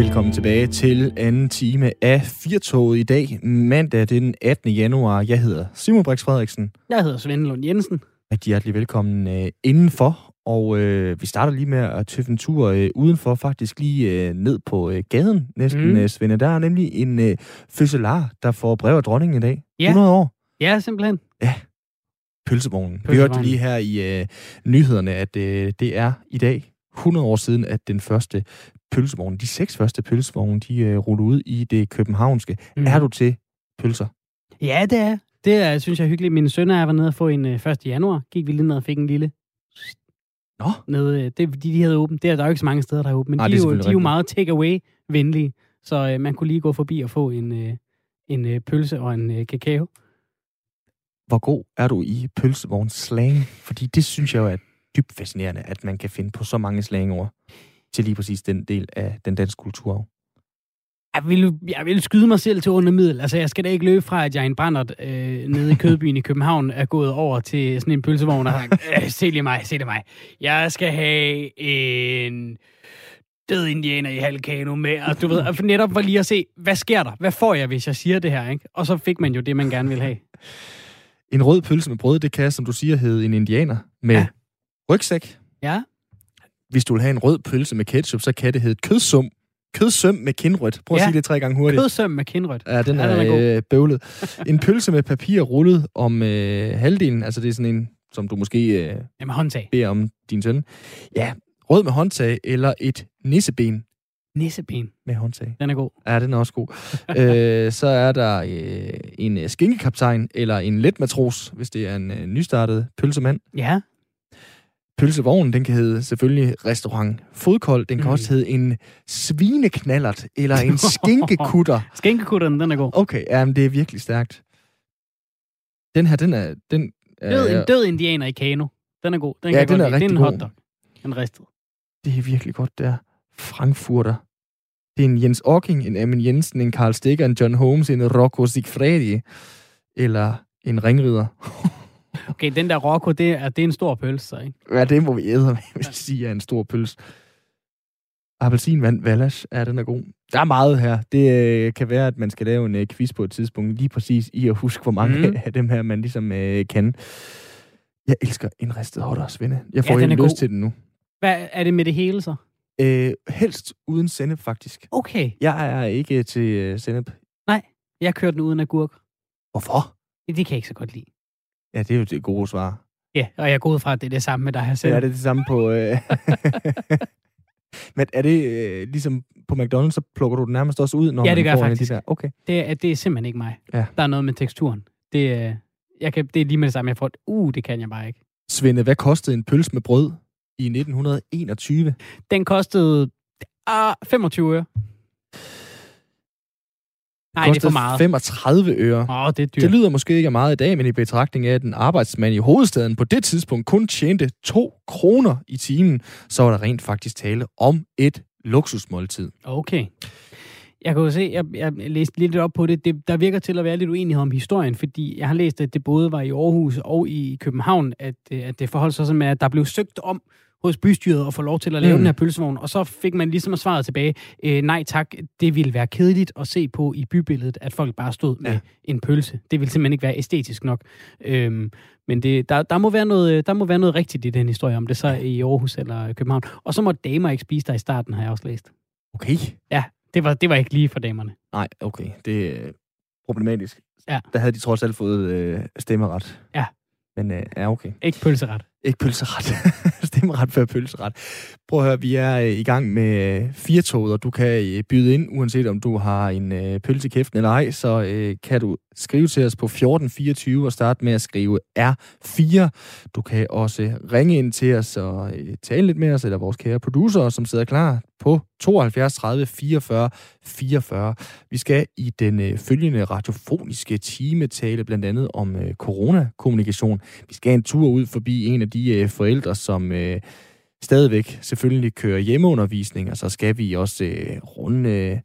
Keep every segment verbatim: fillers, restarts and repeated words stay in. Velkommen tilbage til anden time af Firtoget i dag, mandag den attende januar. Jeg hedder Simon Brix Frederiksen. Jeg hedder Svende Lund Jensen. Rigtig hjertelig velkommen øh, indenfor, og øh, vi starter lige med at tøffe en tur øh, udenfor, faktisk lige øh, ned på øh, gaden næsten, mm. øh, Svende. Der er nemlig en øh, fødselar, der får brev af dronningen i dag. Ja. hundrede år. Ja, simpelthen. Ja. Pølsevognen. Vi hørte lige her i øh, nyhederne, at øh, det er i dag hundrede år siden, at den første pølsevogne, de seks første pølsevogne, de øh, rullede ud i det københavnske. Mm. Er du til pølser? Ja, det er. Det er, synes jeg, er hyggeligt. Mine sønner er var nede og få en øh, første januar. Gik vi lige ned og fik en lille... Nå? Nede, øh, det, de, de havde åbent. Det er der jo ikke så mange steder, der har åbent. Men nej, de, er jo, de er jo meget take-away-venlige. Så øh, man kunne lige gå forbi og få en, øh, en øh, pølse og en øh, kakao. Hvor god er du i pølsevogn-slang? Fordi det synes jeg jo er dybt fascinerende, at man kan finde på så mange slangord til lige præcis den del af den danske kulturarv. Jeg vil, jeg vil skyde mig selv til under middel. Altså, jeg skal da ikke løbe fra, at jeg en brandert øh, nede i Kødbyen i København er gået over til sådan en pølsevogn og har sagt, se lige mig, se lige mig. Jeg skal have en død indianer i halvkano med, og du ved, netop var lige at se, hvad sker der? Hvad får jeg, hvis jeg siger det her, ikke? Og så fik man jo det, man gerne ville have. En rød pølse med brød, det kan, som du siger, hedde en indianer med ja. rygsæk. Ja. Hvis du vil have en rød pølse med ketchup, så kan det hedde kødsum. Kødsøm med kindrødt. Prøv at ja. sige det tre gange hurtigt. Kødsøm med kindrødt. Ja, den er, ja, den er øh, bøvlet. En pølse med papir rullet om øh, halvdelen. Altså, det er sådan en, som du måske øh, ja, med håndtag. Beder om din søn. Ja, rød med håndtag eller et nisseben. Nisseben. Med håndtag. Den er god. Ja, den er også god. øh, så er der øh, en skinkekaptajn eller en letmatros, hvis det er en øh, nystartet pølsemand. Ja. Pølsevognen, den kan hedde selvfølgelig Restaurant Fodkold. Den kan mm. også hedde en svineknallert eller en skinkekutter. Skinkekutteren, den er god. Okay, jamen, det er virkelig stærkt. Den her, den er... Den er død, en død indianer i kano. Den er god. Den, ja, kan den er rigtig god. Det er en hotdog. En ristet. Det er virkelig godt, der. Frankfurter. Det er en Jens Ocking, en Amin Jensen, en Karl Stikker, en John Holmes, en Rocco Siegfriedi eller en ringrider. Okay, den der Rocco, det er, det er en stor pølse, så, ikke? Ja, det må vi æde, hvis jeg siger, er en stor pølse. Appelsinvand, Valash, ja, den er god. Der er meget her. Det øh, kan være, at man skal lave en øh, quiz på et tidspunkt, lige præcis i at huske, hvor mange mm. af dem her, man ligesom øh, kan. Jeg elsker en ristet hotdog, Svende. Jeg får ja, helt lyst god. til den nu. Hvad er det med det hele, så? Øh, helst uden sennep, faktisk. Okay. Jeg er ikke til øh, sennep. Nej, jeg kører den uden agurk. Hvorfor? Det kan jeg ikke så godt lide. Ja, det er jo det gode svar. Ja, og jeg er gået fra, at det er det samme med dig her selv. Ja, det er det samme på... Øh... Men er det øh, ligesom på McDonald's, så plukker du den nærmest også ud, når ja, det gør man får en af de der... Okay. Det er, det er simpelthen ikke mig. Ja. Der er noget med teksturen. Det, øh, jeg kan, det er lige med det samme, jeg får et... Uh, det kan jeg bare ikke. Svende, hvad kostede en pølse med brød i nitten enogtyve? Den kostede ah, femogtyve øre. Nej, det er for meget. femogtredive øre. Åh, det er dyrt. Det lyder måske ikke meget i dag, men i betragtning af, at en arbejdsmand i hovedstaden på det tidspunkt kun tjente to kroner i timen, så var der rent faktisk tale om et luksusmåltid. Okay. Jeg kan jo se, jeg, jeg læste lidt op på det. det. Der virker til at være lidt uenighed om historien, fordi jeg har læst, at det både var i Aarhus og i København, at, at det forholdt sig sådan, at der blev søgt om hos bystyret og få lov til at lave mm. den her pølsevogn, og så fik man ligesom svaret tilbage, øh, nej tak, det ville være kedeligt at se på i bybilledet, at folk bare stod med ja. en pølse. Det ville simpelthen ikke være æstetisk nok. Øhm, men det, der, der, må være noget, der må være noget rigtigt i den historie, om det så i Aarhus eller København. Og så må damer ikke spise der i starten, har jeg også læst. Okay. Ja, det var, det var ikke lige for damerne. Nej, okay. Det er problematisk. Ja. Der havde de trods alt fået øh, stemmeret. Ja. Men øh, ja, okay. Ikke pølseret. Ikke pølseret. Stemmeret før pølseret. Prøv at høre, vi er øh, i gang med øh, Firtoget, og du kan øh, byde ind, uanset om du har en øh, pølse i kæften eller ej, så øh, kan du skrive til os på fjorten fireogtyve og starte med at skrive R fire. Du kan også ringe ind til os og øh, tale lidt med os, eller vores kære producer, som sidder klar på tooghalvfjerds tredive fireogfyrre fireogfyrre. Vi skal i den øh, følgende radiofoniske time tale blandt andet om øh, coronakommunikation. Vi skal en tur ud forbi en af de øh, forældre, som øh, stadigvæk selvfølgelig kører hjemmeundervisning, og så skal vi også øh, runde øh,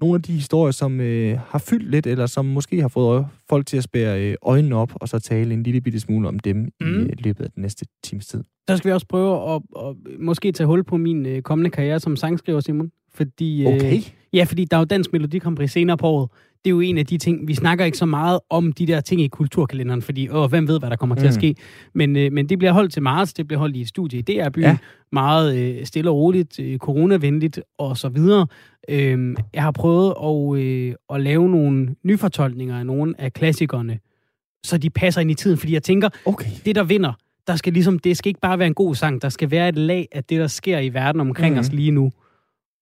nogle af de historier, som øh, har fyldt lidt, eller som måske har fået folk til at spære øjnene op, og så tale en lille bitte smule om dem mm. i løbet af den næste times tid. Så skal vi også prøve at, at måske tage hul på min kommende karriere som sangskriver, Simon. Fordi, okay. Øh, ja, fordi der er jo Dansk Melodi Grand Prix senere på året. Det er jo en af de ting, vi snakker ikke så meget om de der ting i kulturkalenderen, fordi åh, hvem ved, hvad der kommer til mm. at ske. Men, øh, men det bliver holdt til marts, det bliver holdt i et studie i D R-byen, ja. meget øh, stille og roligt, øh, coronavenligt og så videre. Øh, jeg har prøvet at, øh, at lave nogle nyfortolkninger af nogle af klassikerne, så de passer ind i tiden, fordi jeg tænker, okay. det der vinder, der skal ligesom, det skal ikke bare være en god sang, der skal være et lag af det, der sker i verden omkring mm. os lige nu.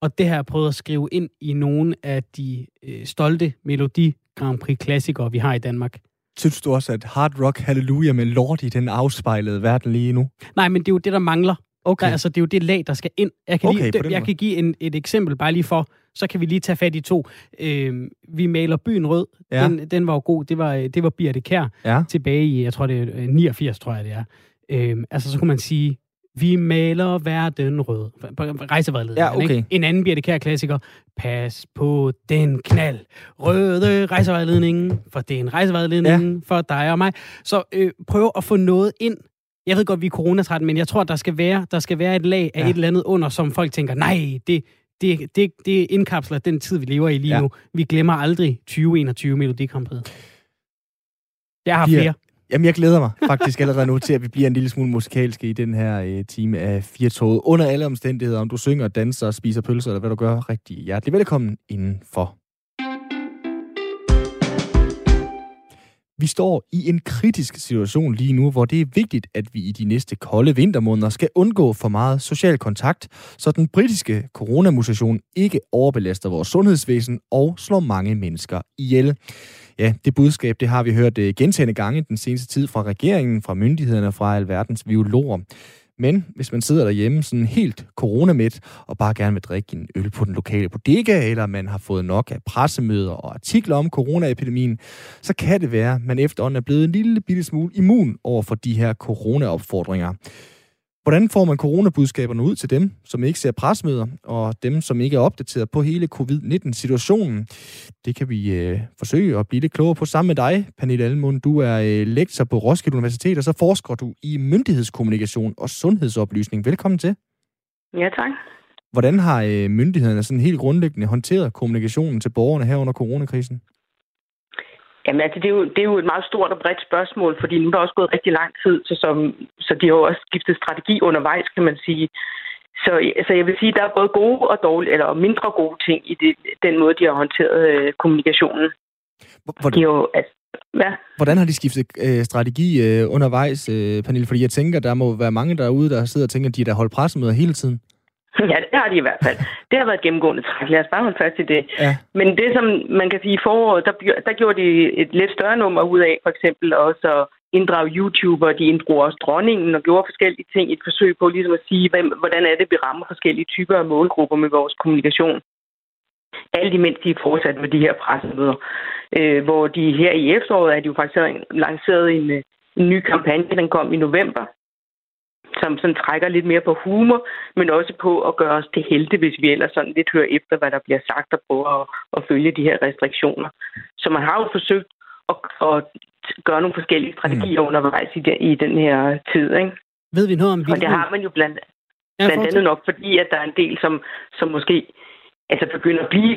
Og det har jeg prøvet at skrive ind i nogle af de øh, stolte Melodi Grand Prix-klassikere, vi har i Danmark. Synes du også, at Hard Rock Hallelujah med Lordi, den afspejlede verden lige nu? Nej, men det er jo det, der mangler. Okay. Der, altså, det er jo det lag, der skal ind. Jeg kan, okay, lige, d- jeg kan give en, et eksempel bare lige for, så kan vi lige tage fat i to. Øh, vi maler byen rød. Ja. Den, den var jo god. Det var, det var Birte Kær ja. tilbage i, jeg tror det er niogfirs, tror jeg det er. Øh, altså, så kunne man sige... Vi maler verden rød. Rejsevejlederen, ja, okay. ikke? En anden Birte Kær-klassiker. Pas på den knald. Røde rejsevejledningen, for det er en rejsevejledning ja. for dig og mig. Så øh, prøv at få noget ind. Jeg ved godt, vi er coronatrætte, men jeg tror, der skal være, der skal være et lag af ja. et eller andet under, som folk tænker, nej, det, det, det, det indkapsler den tid, vi lever i lige ja. nu. Vi glemmer aldrig tyve enogtyve Melodikampredet. Jeg har flere. Jamen, jeg glæder mig faktisk allerede nu til, at vi bliver en lille smule musikalske i den her øh, time af Firtoget. Under alle omstændigheder, om du synger, danser, spiser pølser, eller hvad du gør, rigtig hjertelig velkommen indenfor. Vi står i en kritisk situation lige nu, hvor det er vigtigt, at vi i de næste kolde vintermåneder skal undgå for meget social kontakt, så den britiske coronamutation ikke overbelaster vores sundhedsvæsen og slår mange mennesker ihjel. Ja, det budskab, det har vi hørt gentagne gange den seneste tid fra regeringen, fra myndighederne, fra alverdens virologer. Men hvis man sidder derhjemme sådan helt coronamæt og bare gerne vil drikke en øl på den lokale bodega, eller man har fået nok af pressemøder og artikler om coronaepidemien, så kan det være, at man efterhånden er blevet en lille bitte smule immun over for de her coronaopfordringer. Hvordan får man coronabudskaberne ud til dem, som ikke ser pressemøder, og dem, som ikke er opdateret på hele covid nitten-situationen? Det kan vi øh, forsøge at blive lidt klogere på sammen med dig, Pernille Almlund. Du er øh, lektor på Roskilde Universitet, og så forsker du i myndighedskommunikation og sundhedsoplysning. Velkommen til. Ja, tak. Hvordan har øh, myndighederne sådan helt grundlæggende håndteret kommunikationen til borgerne her under coronakrisen? Jamen altså, det er, jo, det er jo et meget stort og bredt spørgsmål, fordi nu er der også gået rigtig lang tid, så, som, så de har jo også skiftet strategi undervejs, kan man sige. Så altså, jeg vil sige, at der er både gode og dårlige, eller mindre gode ting i det, den måde, de har håndteret øh, kommunikationen. Hvordan, jo, altså, ja. hvordan har de skiftet øh, strategi øh, undervejs, øh, Pernille? Fordi jeg tænker, der må være mange derude, der sidder og tænker, at de der holdt pressemøder hele tiden. Ja, det har de i hvert fald. Det har været et gennemgående træk. Lad os bare holde fast i det. Ja. Men det, som man kan sige i foråret, der, der gjorde de et lidt større nummer ud af, for eksempel også at inddrage YouTuber, de inddrog også dronningen og gjorde forskellige ting i et forsøg på ligesom at sige, hvem, hvordan er det, vi rammer forskellige typer af målgrupper med vores kommunikation. Alt imens de er fortsat med de her pressemøder. Øh, hvor de her i efteråret er de jo faktisk lanceret en, en ny kampagne, den kom i november, som sådan trækker lidt mere på humor, men også på at gøre os til helte, hvis vi ellers sådan lidt hører efter, hvad der bliver sagt, og prøver at, at følge de her restriktioner. Så man har jo forsøgt at, at gøre nogle forskellige strategier mm. undervejs i, de, i den her tid, ikke? Ved vi noget om hvilken? Og det har man jo blandt, blandt andet nok, fordi at der er en del, som, som måske altså begynder at blive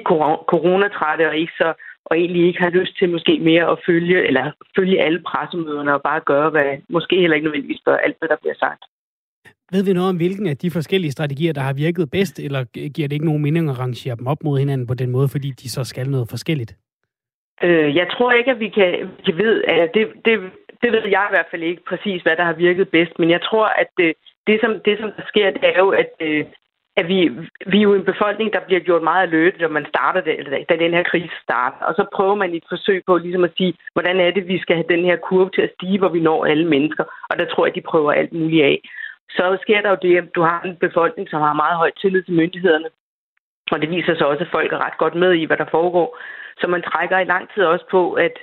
coronatrætte og ikke så og egentlig ikke har lyst til måske mere at følge, eller følge alle pressemøderne og bare gøre, hvad måske heller ikke nødvendigvis gør alt, hvad der bliver sagt. Ved vi noget om, hvilken af de forskellige strategier, der har virket bedst, eller giver det ikke nogen mening at rangere dem op mod hinanden på den måde, fordi de så skal noget forskelligt? Øh, jeg tror ikke, at vi kan, vi kan vide, at det, det, det ved jeg i hvert fald ikke præcis, hvad der har virket bedst, men jeg tror, at det, det, som, det som der sker, det er jo, at, at vi, vi er jo en befolkning, der bliver gjort meget alert, når man starter det, eller da den her krise starter, og så prøver man i et forsøg på ligesom at sige, hvordan er det, vi skal have den her kurve til at stige, hvor vi når alle mennesker, og der tror jeg, de prøver alt muligt af. Så sker der jo det, at du har en befolkning, som har meget høj tillid til myndighederne. Og det viser sig også, at folk er ret godt med i, hvad der foregår. Så man trækker i lang tid også på, at,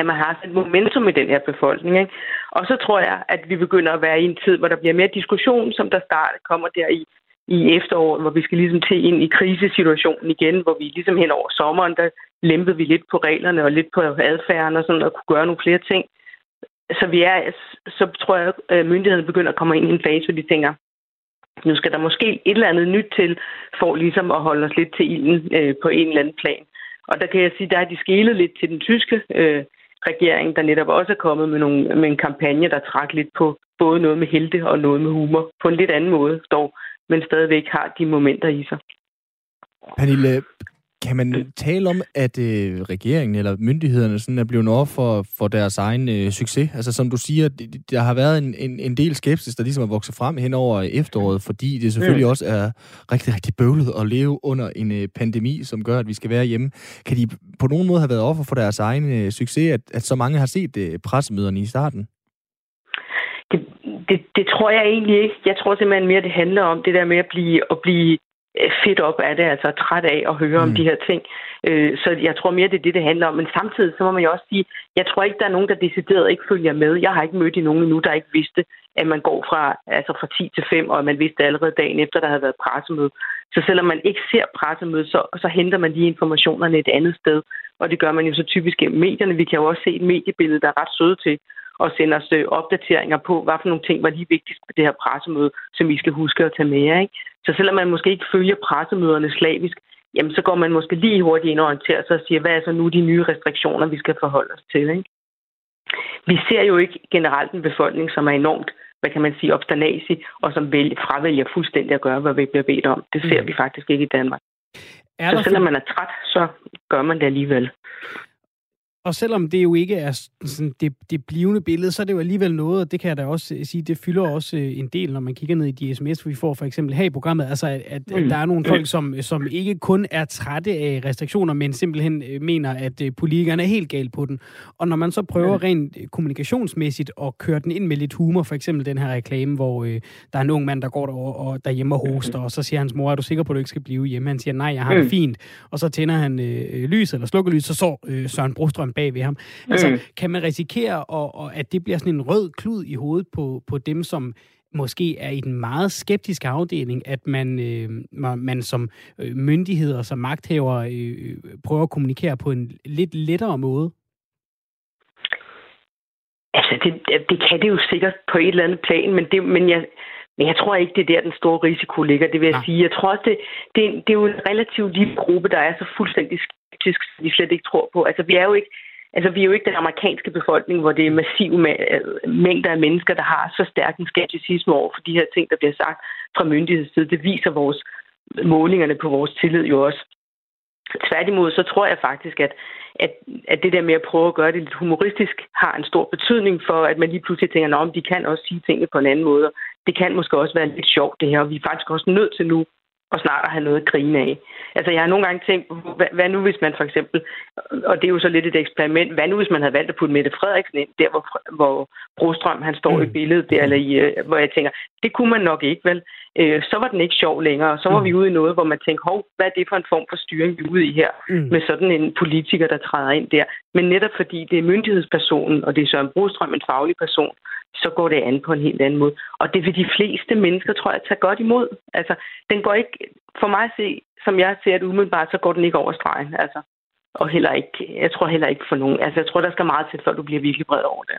at man har et momentum i den her befolkning, ikke? Og så tror jeg, at vi begynder at være i en tid, hvor der bliver mere diskussion, som der starter, kommer der i, i efteråret, hvor vi skal ligesom til ind i krisesituationen igen, hvor vi ligesom hen over sommeren, der lempede vi lidt på reglerne og lidt på adfærden og sådan, og kunne gøre nogle flere ting. Så, vi er, så tror jeg, at myndighederne begynder at komme ind i en fase, hvor de tænker, Nu skal der måske et eller andet nyt til, for ligesom at holde os lidt til ilden øh, på en eller anden plan. Og der kan jeg sige, der har de skelet lidt til den tyske øh, regering, der netop også er kommet med, nogle, med en kampagne, der trækker lidt på både noget med helte og noget med humor. På en lidt anden måde dog, men stadigvæk har de momenter i sig. Pernille, kan man tale om, at øh, regeringen eller myndighederne sådan er blevet over for, for deres egen øh, succes? Altså som du siger, der har været en, en, en del skepsis, der ligesom er vokset frem hen over efteråret, fordi det selvfølgelig mm. også er rigtig, rigtig bøvlet at leve under en øh, pandemi, som gør, at vi skal være hjemme. Kan de på nogen måde have været over for deres egen øh, succes, at, at så mange har set øh, pressemøderne i starten? Det, det, det tror jeg egentlig ikke. Jeg tror simpelthen mere, det handler om det der med at blive... At blive fedt op af det, altså træt af at høre mm. om de her ting. Øh, så jeg tror mere, det er det, det handler om. Men samtidig, så må man jo også sige, jeg tror ikke, der er nogen, der decideret ikke følger med. Jeg har ikke mødt i nogen endnu, der ikke vidste, at man går fra, altså fra ti til fem, og man vidste allerede dagen efter, der havde været pressemøde. Så selvom man ikke ser pressemøde, så, så henter man lige informationerne et andet sted. Og det gør man jo så typisk gennem medierne. Vi kan jo også se et mediebillede, der er ret søde til og sende os opdateringer på, hvad for nogle ting var lige vigtigst på det her pressemøde, som I skal huske at tage med jer, ikke? Så selvom man måske ikke følger pressemøderne slavisk, jamen så går man måske lige hurtigt ind og orienterer sig og siger, hvad er så nu de nye restriktioner, vi skal forholde os til, ikke? Vi ser jo ikke generelt en befolkning, som er enormt, hvad kan man sige, obsternasig, og som fravælger fuldstændig at gøre, hvad vi bliver bedt om. Det ser mm. vi faktisk ikke i Danmark. Er så selvom man er træt, så gør man det alligevel. Og selvom det jo ikke er sådan det, det blivende billede, så er det jo alligevel noget, og det kan jeg da også sige, det fylder også en del, når man kigger ned i de sms'er, vi får for eksempel her i programmet, altså at, at mm. der er nogle folk, som, som ikke kun er trætte af restriktioner, men simpelthen mener, at politikerne er helt galt på den. Og når man så prøver rent kommunikationsmæssigt at køre den ind med lidt humor, for eksempel den her reklame, hvor øh, der er en ung mand, der går derover og derhjemme og hoster, og så siger hans mor, er du sikker på, at du ikke skal blive hjemme? Han siger, nej, jeg har det fint. Og så tænder han øh, lys eller slukker lys, så så øh, Søren Brostrøm bag ved ham. Altså, mm. kan man risikere, og, og at det bliver sådan en rød klud i hovedet på, på dem, som måske er i den meget skeptiske afdeling, at man, øh, man som myndigheder, som magthavere øh, prøver at kommunikere på en lidt lettere måde? Altså, det, det kan det jo sikkert på et eller andet plan, men, det, men jeg... Men jeg tror ikke, det er der, den store risiko ligger, det vil jeg sige. Jeg tror også, det, det, det er jo en relativt lille gruppe, der er så fuldstændig skeptisk, at de slet ikke tror på. Altså, vi er jo ikke, altså, vi er jo ikke den amerikanske befolkning, hvor det er massive mængder af mennesker, der har så stærk en skepticisme over for de her ting, der bliver sagt fra myndighedssiden. Det viser vores målingerne på vores tillid jo også. Tværtimod, så tror jeg faktisk, at, at, at det der med at prøve at gøre det lidt humoristisk, har en stor betydning for, at man lige pludselig tænker, at de kan også sige tingene på en anden måde. Det kan måske også være lidt sjovt, det her, og vi er faktisk også nødt til nu at snart at have noget at grine af. Altså, jeg har nogle gange tænkt, hvad, hvad nu hvis man for eksempel, og det er jo så lidt et eksperiment, hvad nu hvis man havde valgt at putte Mette Frederiksen ind, der hvor, hvor Brostrøm, han står mm. i billedet der, eller i, hvor jeg tænker, det kunne man nok ikke, vel? Øh, så var den ikke sjov længere, og så var mm. vi ude i noget, hvor man tænkte, hov, hvad er det for en form for styring, vi er ude i her, mm. med sådan en politiker, der træder ind der. Men netop fordi det er myndighedspersonen, og det er Søren Brostrøm, en faglig person, så går det an på en helt anden måde. Og det vil de fleste mennesker, tror jeg, tage godt imod. Altså, den går ikke, for mig at se, som jeg ser det umiddelbart, så går den ikke over stregen. Altså, og heller ikke, jeg tror heller ikke for nogen. Altså, jeg tror, der skal meget til, før du bliver virkelig bred over det.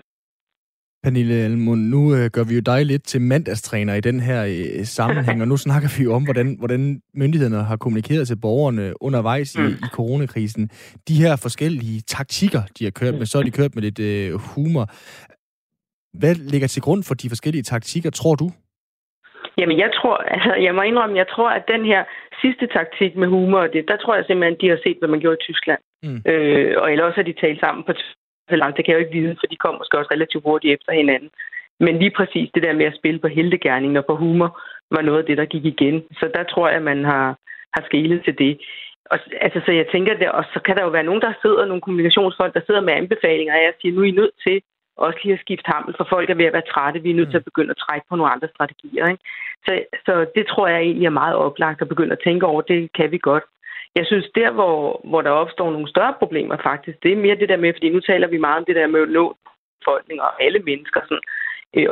Pernille Almlund, nu øh, gør vi jo dig lidt til mandagstræner i den her øh, sammenhæng, og nu snakker vi jo om, hvordan, hvordan myndighederne har kommunikeret til borgerne undervejs i, i coronakrisen. De her forskellige taktikker, de har kørt med, så har de kørt med lidt øh, humor. Hvad ligger til grund for de forskellige taktikker, tror du? Jamen, jeg tror, altså, jeg må indrømme, jeg tror, at den her sidste taktik med humor, det, der tror jeg simpelthen, at de har set, hvad man gjorde i Tyskland. Mm. Øh, og ellers har de talt sammen på så langt. Det kan jeg jo ikke vide, for de kom måske også relativt hurtigt efter hinanden. Men lige præcis det der med at spille på heltegerningen og på humor, var noget af det, der gik igen. Så der tror jeg, at man har, har skelet til det. Og, altså, så jeg tænker, der, og så kan der jo være nogen, der sidder, nogle kommunikationsfolk, der sidder med anbefalinger, og jeg siger, nu er I nødt til også lige at skifte hammel, for folk er ved at være trætte. Vi er nødt til at begynde at trække på nogle andre strategier, ikke? Så, så det tror jeg egentlig er meget oplagt at begynde at tænke over. Det kan vi godt. Jeg synes, der hvor, hvor der opstår nogle større problemer faktisk, det er mere det der med, fordi nu taler vi meget om det der med at nå befolkningen og alle mennesker. Sådan.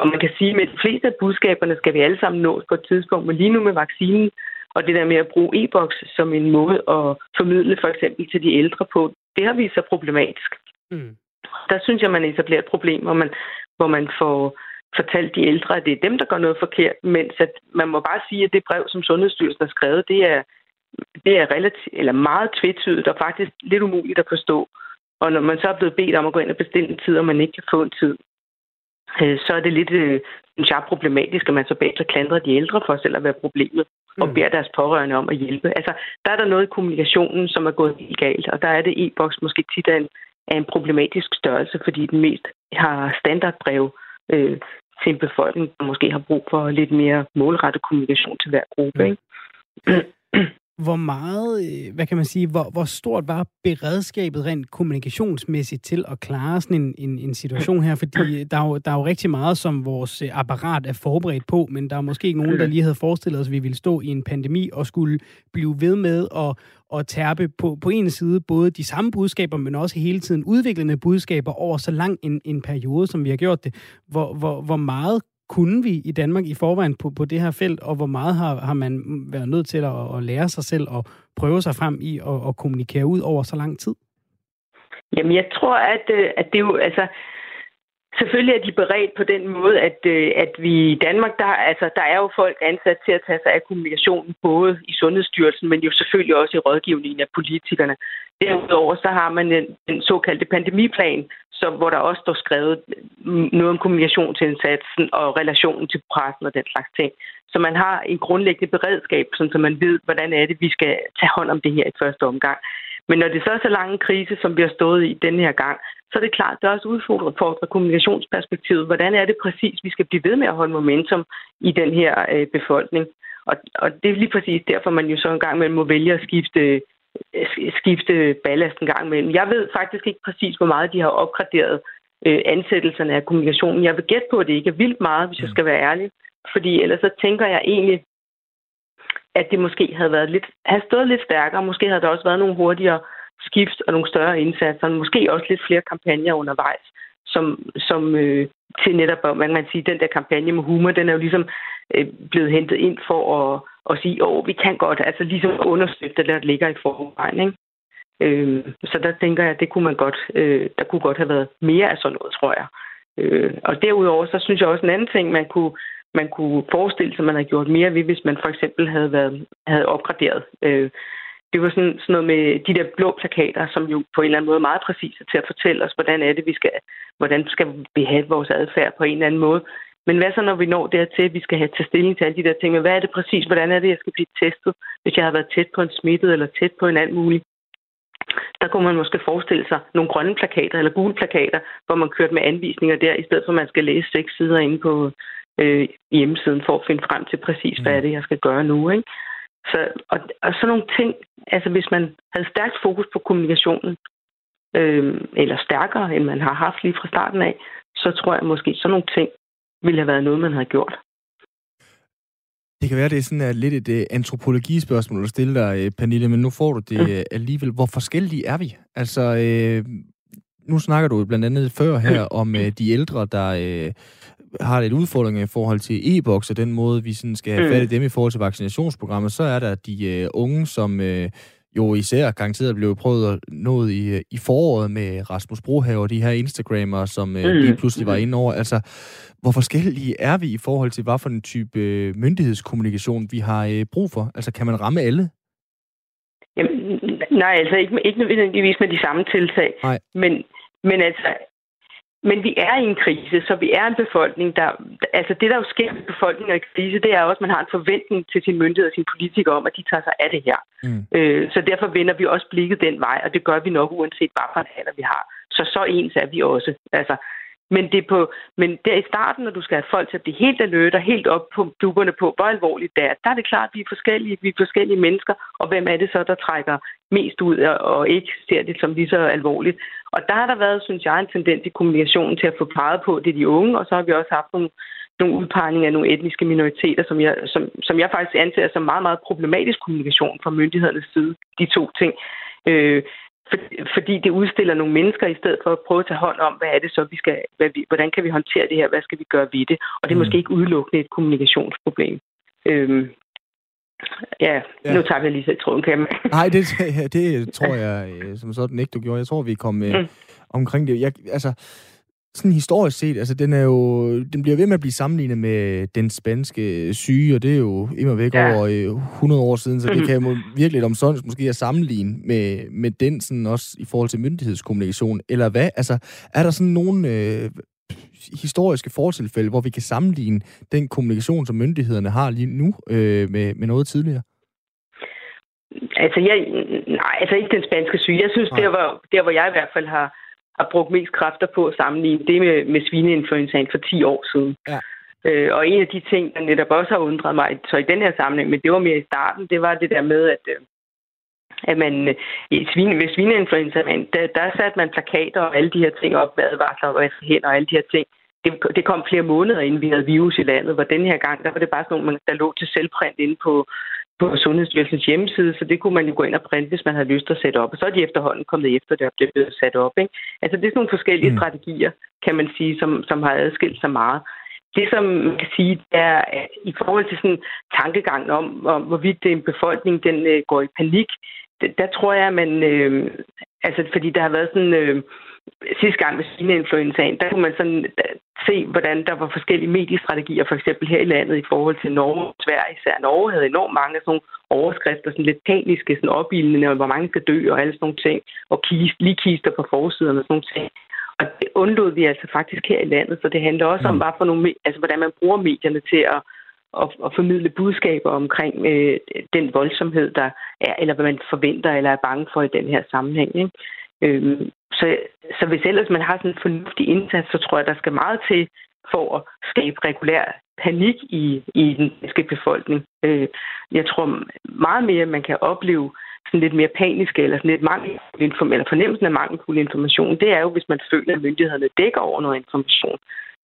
Og man kan sige, at med de fleste af budskaberne skal vi alle sammen nås på et tidspunkt, men lige nu med vaccinen og det der med at bruge e-boks som en måde at formidle for eksempel til de ældre på, det har vist sig problematisk. Mm. Der synes jeg, man etablerer et problem, hvor man, hvor man får fortalt de ældre, at det er dem, der gør noget forkert, mens at man må bare sige, at det brev, som Sundhedsstyrelsen har skrevet, det er, det er relativt, eller meget tvetydigt og faktisk lidt umuligt at forstå. Og når man så er blevet bedt om at gå ind og bestille en tid, og man ikke kan få en tid, så er det lidt, synes jeg, problematisk, at man så bagefter klandrer de ældre for selv at være problemet, og beder deres pårørende om at hjælpe. Altså, der er der noget i kommunikationen, som er gået helt galt, og der er det e-boks måske tit af en, af en problematisk størrelse, fordi den mest har standardbrev øh, til en befolkning, der måske har brug for lidt mere målrettet kommunikation til hver gruppe. Mm. Ikke? Hvor meget, hvad kan man sige, hvor, hvor stort var beredskabet rent kommunikationsmæssigt til at klare sådan en, en, en situation her? Fordi der er, jo, der er jo rigtig meget, som vores apparat er forberedt på, men der er måske ikke nogen, der lige havde forestillet os, at vi ville stå i en pandemi og skulle blive ved med at, at tærpe på, på en side både de samme budskaber, men også hele tiden udviklende budskaber over så lang en, en periode, som vi har gjort det. Hvor, hvor, hvor meget kunne vi i Danmark i forvejen på, på det her felt, og hvor meget har, har man været nødt til at, at lære sig selv og prøve sig frem i at, at kommunikere ud over så lang tid? Jamen, jeg tror, at, at det jo, altså, selvfølgelig er de beredt på den måde, at, at vi i Danmark, der, altså, der er jo folk ansat til at tage sig af kommunikationen, både i Sundhedsstyrelsen, men jo selvfølgelig også i rådgivningen af politikerne. Derudover så har man en, en såkaldte pandemiplan, så, hvor der også står skrevet noget om kommunikationsindsatsen og relationen til pressen og den slags ting. Så man har en grundlæggende beredskab, sådan, så man ved, hvordan er det, vi skal tage hånd om det her i første omgang. Men når det så er så lang en krise, som vi har stået i denne her gang, så er det klart, der også udfordrer kommunikationsperspektivet. Hvordan er det præcis, vi skal blive ved med at holde momentum i den her øh, befolkning? Og, og det er lige præcis derfor, man jo så en gang imellem må vælge at skifte... Øh, skifte ballast en gang imellem. Jeg ved faktisk ikke præcis, hvor meget de har opgraderet øh, ansættelserne af kommunikationen. Jeg vil gætte på, at det ikke er vildt meget, hvis jeg skal være ærlig. Fordi ellers så tænker jeg egentlig, at det måske havde været lidt, havde stået lidt stærkere. Måske havde der også været nogle hurtigere skift og nogle større indsatser. Måske også lidt flere kampagner undervejs, som, som øh, til netop, man kan sige, den der kampagne med humor, den er jo ligesom øh, blevet hentet ind for at og sige, åh, vi kan godt, altså ligesom understøtte det, der ligger i forvejen, ikke? Øh, så der tænker jeg, det kunne man godt, øh, der kunne godt have været mere af sådan noget, tror jeg. Øh, og derudover, så synes jeg også en anden ting, man kunne, man kunne forestille sig, man havde gjort mere ved, hvis man for eksempel havde, været, havde opgraderet. Øh, det var sådan, sådan noget med de der blå plakater, som jo på en eller anden måde er meget præcise til at fortælle os, hvordan er det, vi skal, hvordan skal vi have vores adfærd på en eller anden måde. Men hvad så, når vi når dertil, at vi skal have til stilling til alle de der ting? Men hvad er det præcis? Hvordan er det, jeg skal blive testet, hvis jeg har været tæt på en smittet eller tæt på en alt mulig? Der kunne man måske forestille sig nogle grønne plakater eller gule plakater, hvor man kørte med anvisninger der, i stedet for at man skal læse seks sider inde på øh, hjemmesiden for at finde frem til præcis, hvad er det, jeg skal gøre nu, ikke? Så, og, og sådan nogle ting, altså hvis man havde stærkt fokus på kommunikationen, øh, eller stærkere, end man har haft lige fra starten af, så tror jeg måske sådan nogle ting ville have været noget, man havde gjort. Det kan være, det er sådan lidt et uh, antropologispørgsmål at stille dig, uh, Pernille, men nu får du det mm. alligevel. Hvor forskellige er vi? Altså, uh, nu snakker du blandt andet før her mm. om uh, de ældre, der uh, har lidt udfordringer i forhold til e-boks og den måde, vi sådan skal have fat i dem i forhold til vaccinationsprogrammet. Så er der de uh, unge, som uh, jo især garanteret blev prøvet at nå i, i foråret med Rasmus Brohave og de her Instagrammer, som øh, de pludselig var inde over. Altså, hvor forskellige er vi i forhold til, hvad for en type øh, myndighedskommunikation vi har øh, brug for? Altså, kan man ramme alle? Jamen, nej, altså ikke, ikke nødvendigvis med de samme tiltag. Men, men altså... Men vi er i en krise, så vi er en befolkning, der... Altså det, der jo sker med befolkningen i krise, det er også, at man har en forventning til sin myndighed og sine politikere om, at de tager sig af det her. Mm. Øh, så derfor vender vi også blikket den vej, og det gør vi nok uanset, hvad for en alder vi har. Så så ens er vi også. Altså, men, det på, men der i starten, når du skal have folk til at blive helt alert og helt op på dupperne på, hvor alvorligt det er, der er det klart, at vi er forskellige, vi er forskellige mennesker, og hvem er det så, der trækker mest ud og, og ikke ser det som lige så alvorligt. Og der har der været, synes jeg, en tendens i kommunikationen til at få peget på, det er de unge, og så har vi også haft nogle, nogle udpegninger af nogle etniske minoriteter, som jeg, som, som jeg faktisk anser som meget, meget problematisk kommunikation fra myndighedernes side, de to ting. Øh, for, fordi det udstiller nogle mennesker i stedet for at prøve at tage hånd om, hvad er det så, vi skal, hvad vi, hvordan kan vi håndtere det her, hvad skal vi gøre ved det? Og det er måske ikke udelukkende et kommunikationsproblem. Øh, Ja, ja, nu tager jeg lige selv tråden, kan jeg? Nej, det, det tror jeg som sådan ikke, du gjorde. Jeg tror, vi kom mm. omkring det. Jeg, altså, sådan historisk set, altså den er jo, den bliver ved med at blive sammenlignet med den spanske syge, og det er jo immer væk ja. over hundrede år siden, så det kan jo virkelig omsonst måske at sammenligne med, med den sådan også i forhold til myndighedskommunikation, eller hvad? Altså, er der sådan nogle øh, historiske fortilfælde, hvor vi kan sammenligne den kommunikation, som myndighederne har lige nu, øh, med, med noget tidligere? Altså, jeg, nej, altså ikke den spanske syge. Jeg synes, der hvor, der, hvor jeg i hvert fald har har brugt mest kræfter på at sammenligne det med, med svineinfluenzaen for ti år siden. Ja. Øh, og en af de ting, der netop også har undret mig, så i den her sammenhæng, men det var mere i starten, det var det der med, at, at man svine, ved svineinfluenzaen, der, der satte man plakater og alle de her ting op, advarsler og hen og alle de her ting. Det, det kom flere måneder, inden vi havde virus i landet, hvor den her gang, der var det bare sådan nogle, der lå til selvprint inde på, på Sundhedsstyrelsens hjemmeside, så det kunne man jo gå ind og printe, hvis man havde lyst til at sætte op. Og så er de efterhånden kommet efter det, og det blev sat op. Ikke? Altså, det er sådan nogle forskellige mm. strategier, kan man sige, som, som har adskilt sig meget. Det, som man kan sige, er, at i forhold til sådan tankegangen om, om hvorvidt det er en befolkning, den øh, går i panik, det, der tror jeg, at man... Øh, altså, fordi der har været sådan... Øh, sidste gang med svineinfluenzaen, der kunne man sådan se, hvordan der var forskellige mediestrategier, for eksempel her i landet i forhold til Norge og Sverige. Især Norge havde enormt mange af sådan nogle overskrifter, sådan lidt paniske, sådan opildende, hvor mange skal dø og alle sådan nogle ting, og kist, lige kister på forsiderne og sådan nogle ting. Og det undlod vi altså faktisk her i landet, så det handler også om, bare for nogle, altså, hvordan man bruger medierne til at, at, at formidle budskaber omkring øh, den voldsomhed, der er, eller hvad man forventer eller er bange for i den her sammenhæng, ikke? Øhm, så, så hvis ellers man har sådan en fornuftig indsats, så tror jeg, der skal meget til for at skabe regulær panik i, i den danske befolkning. Øh, jeg tror meget mere, at man kan opleve sådan lidt mere paniske eller sådan lidt mangel, eller fornemmelsen af mangelfuld information. Det er jo, hvis man føler, at myndighederne dækker over noget information.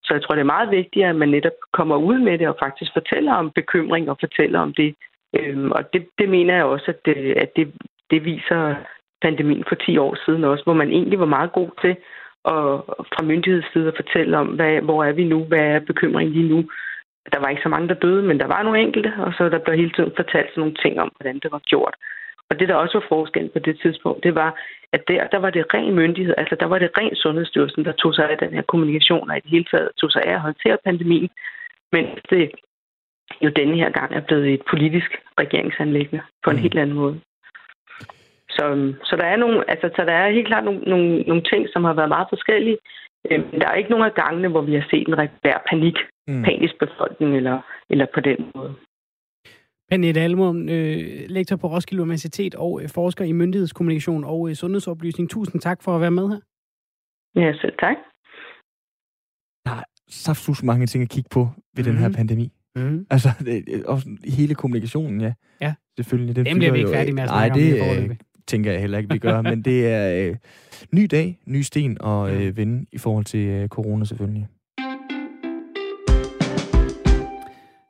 Så jeg tror, det er meget vigtigt, at man netop kommer ud med det og faktisk fortæller om bekymring og fortæller om det. Øh, og det, det mener jeg også, at det, at det, det viser... pandemien for ti år siden også, hvor man egentlig var meget god til at fra myndighedsside at fortælle om, hvad, hvor er vi nu, hvad er bekymringen lige nu. Der var ikke så mange, der døde, men der var nogle enkelte, og så der blev hele tiden fortalt sådan nogle ting om, hvordan det var gjort. Og det, der også var forskellen på det tidspunkt, det var, at der, der var det ren myndighed, altså der var det ren Sundhedsstyrelsen, der tog sig af den her kommunikation, og i det hele taget tog sig af at håndtere pandemien, men det jo denne her gang er blevet et politisk regeringsanliggende på en mm. helt anden måde. Så, så, der er nogle, altså, så der er helt klart nogle, nogle, nogle ting, som har været meget forskellige. Men der er ikke nogen af gangene, hvor vi har set en regulær panik, mm. panisk befolkning eller, eller på den måde. Pernille Almlund, øh, lektor på Roskilde Universitet og øh, forsker i myndighedskommunikation og øh, sundhedsoplysning. Tusind tak for at være med her. Ja, selv tak. Der er saftsus mange ting at kigge på ved mm-hmm. den her pandemi. Mm. Altså, det, og hele kommunikationen, ja. Ja. Selvfølgelig. Den, den bliver vi ikke færdige med at snakke om. Nej, det øh, tænker jeg heller ikke, vi gør. Men det er øh, ny dag, ny sten og øh, vinde i forhold til øh, corona, selvfølgelig.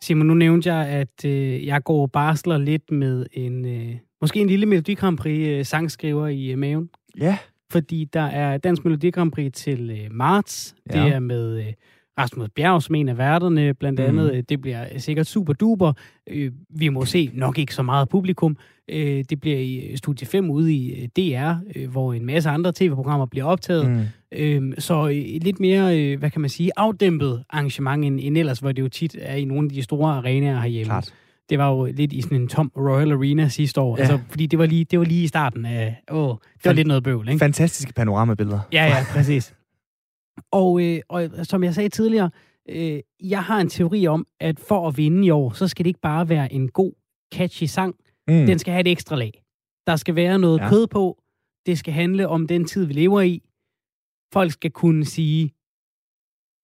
Simon, nu nævnte jeg, at øh, jeg går og barsler lidt med en, øh, måske en lille Melodi Grand Prix øh, sangskriver i øh, maven. Ja. Fordi der er Dansk Melodi Grand Prix til øh, marts. Ja. Det er med... Øh, Rasmus Bjerg, som en af værterne, blandt andet, mm. det bliver sikkert super duper. Vi må se nok ikke så meget publikum. Det bliver i Studie fem ude i D R, hvor en masse andre tv-programmer bliver optaget. Mm. Så lidt mere, hvad kan man sige, afdæmpet arrangement end ellers, hvor det jo tit er i nogle af de store arenaer herhjemme. Klart. Det var jo lidt i sådan en tom Royal Arena sidste år, ja. altså, fordi det var, lige, det var lige i starten af, åh, det var Fan- lidt noget bøvl, ikke? Fantastiske panoramabilleder. Ja, ja, præcis. Og, øh, og som jeg sagde tidligere, øh, jeg har en teori om, at for at vinde i år, så skal det ikke bare være en god, catchy sang. Mm. Den skal have et ekstra lag. Der skal være noget ja. kød på. Det skal handle om den tid, vi lever i. Folk skal kunne sige,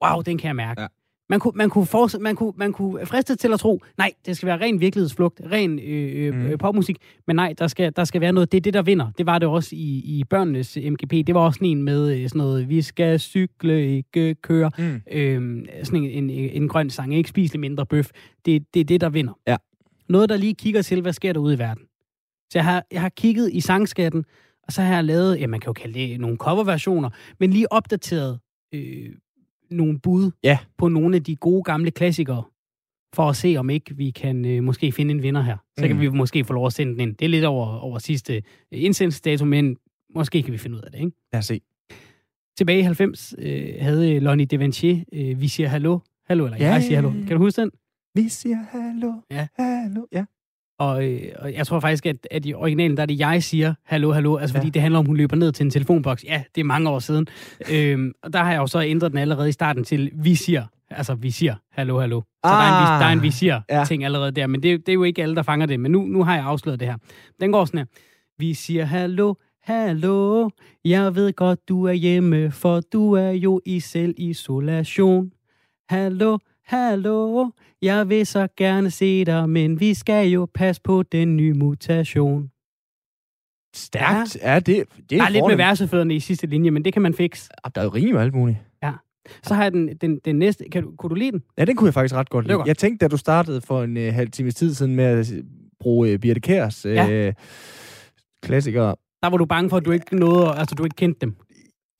wow, den kan jeg mærke. Ja. Man kunne, man kunne, forst- man kunne, man kunne friste til at tro, nej, det skal være ren virkelighedsflugt, ren øh, mm. øh, popmusik, men nej, der skal, der skal være noget, det er det, der vinder. Det var det også i, i børnenes M G P. Det var også sådan en med sådan noget, vi skal cykle, ikke køre, mm. øh, sådan en, en, en grøn sang, ikke spise lidt mindre bøf. Det, det er det, der vinder. Ja. Noget, der lige kigger til, hvad sker der ude i verden. Så jeg har, jeg har kigget i sangskatten, og så har jeg lavet, ja, man kan jo kalde det nogle coverversioner, men lige opdateret øh, nogle bud ja. på nogle af de gode gamle klassikere, for at se, om ikke vi kan øh, måske finde en vinder her. Så mm. kan vi måske få lov at sende den ind. Det er lidt over, over sidste indsendelsesdato, men måske kan vi finde ud af det, ikke? Lad os se. tilbage i halvfems øh, havde Lonnie De Vinci, øh, vi siger hallo, hallo, eller ja, jeg siger hallo. Kan du huske den? Vi siger hallo, ja. hallo, ja. Og, øh, og jeg tror faktisk, at, at i originalen, der er det, jeg siger hallo, hallo, altså ja. Fordi det handler om, hun løber ned til en telefonboks. Ja, det er mange år siden. øhm, og der har jeg jo så ændret den allerede i starten til, vi siger, altså vi siger hallo, hallo. Så ah, der er en, der er en vi siger-ting ja. Allerede der, men det, det er jo ikke alle, der fanger det. Men nu, nu har jeg afsløret det her. Den går sådan her. Vi siger hallo, hallo, jeg ved godt, du er hjemme, for du er jo i selvisolation. Hallo, hallo, jeg vil så gerne se dig, men vi skal jo passe på den nye mutation. Stærkt, ja, ja det, det er fornemt. Der er lidt med værsefødderne i sidste linje, men det kan man fikse. Der er jo rim og alt muligt. Ja. Så har jeg den, den, den næste. Kan du, kunne du lide den? Ja, den kunne jeg faktisk ret godt lide. Godt. Jeg tænkte, da du startede for en uh, halv times tid siden med at bruge uh, Birte Kærs uh, ja. klassikere. Der var du bange for, at du ikke nåede, altså du ikke kendte dem.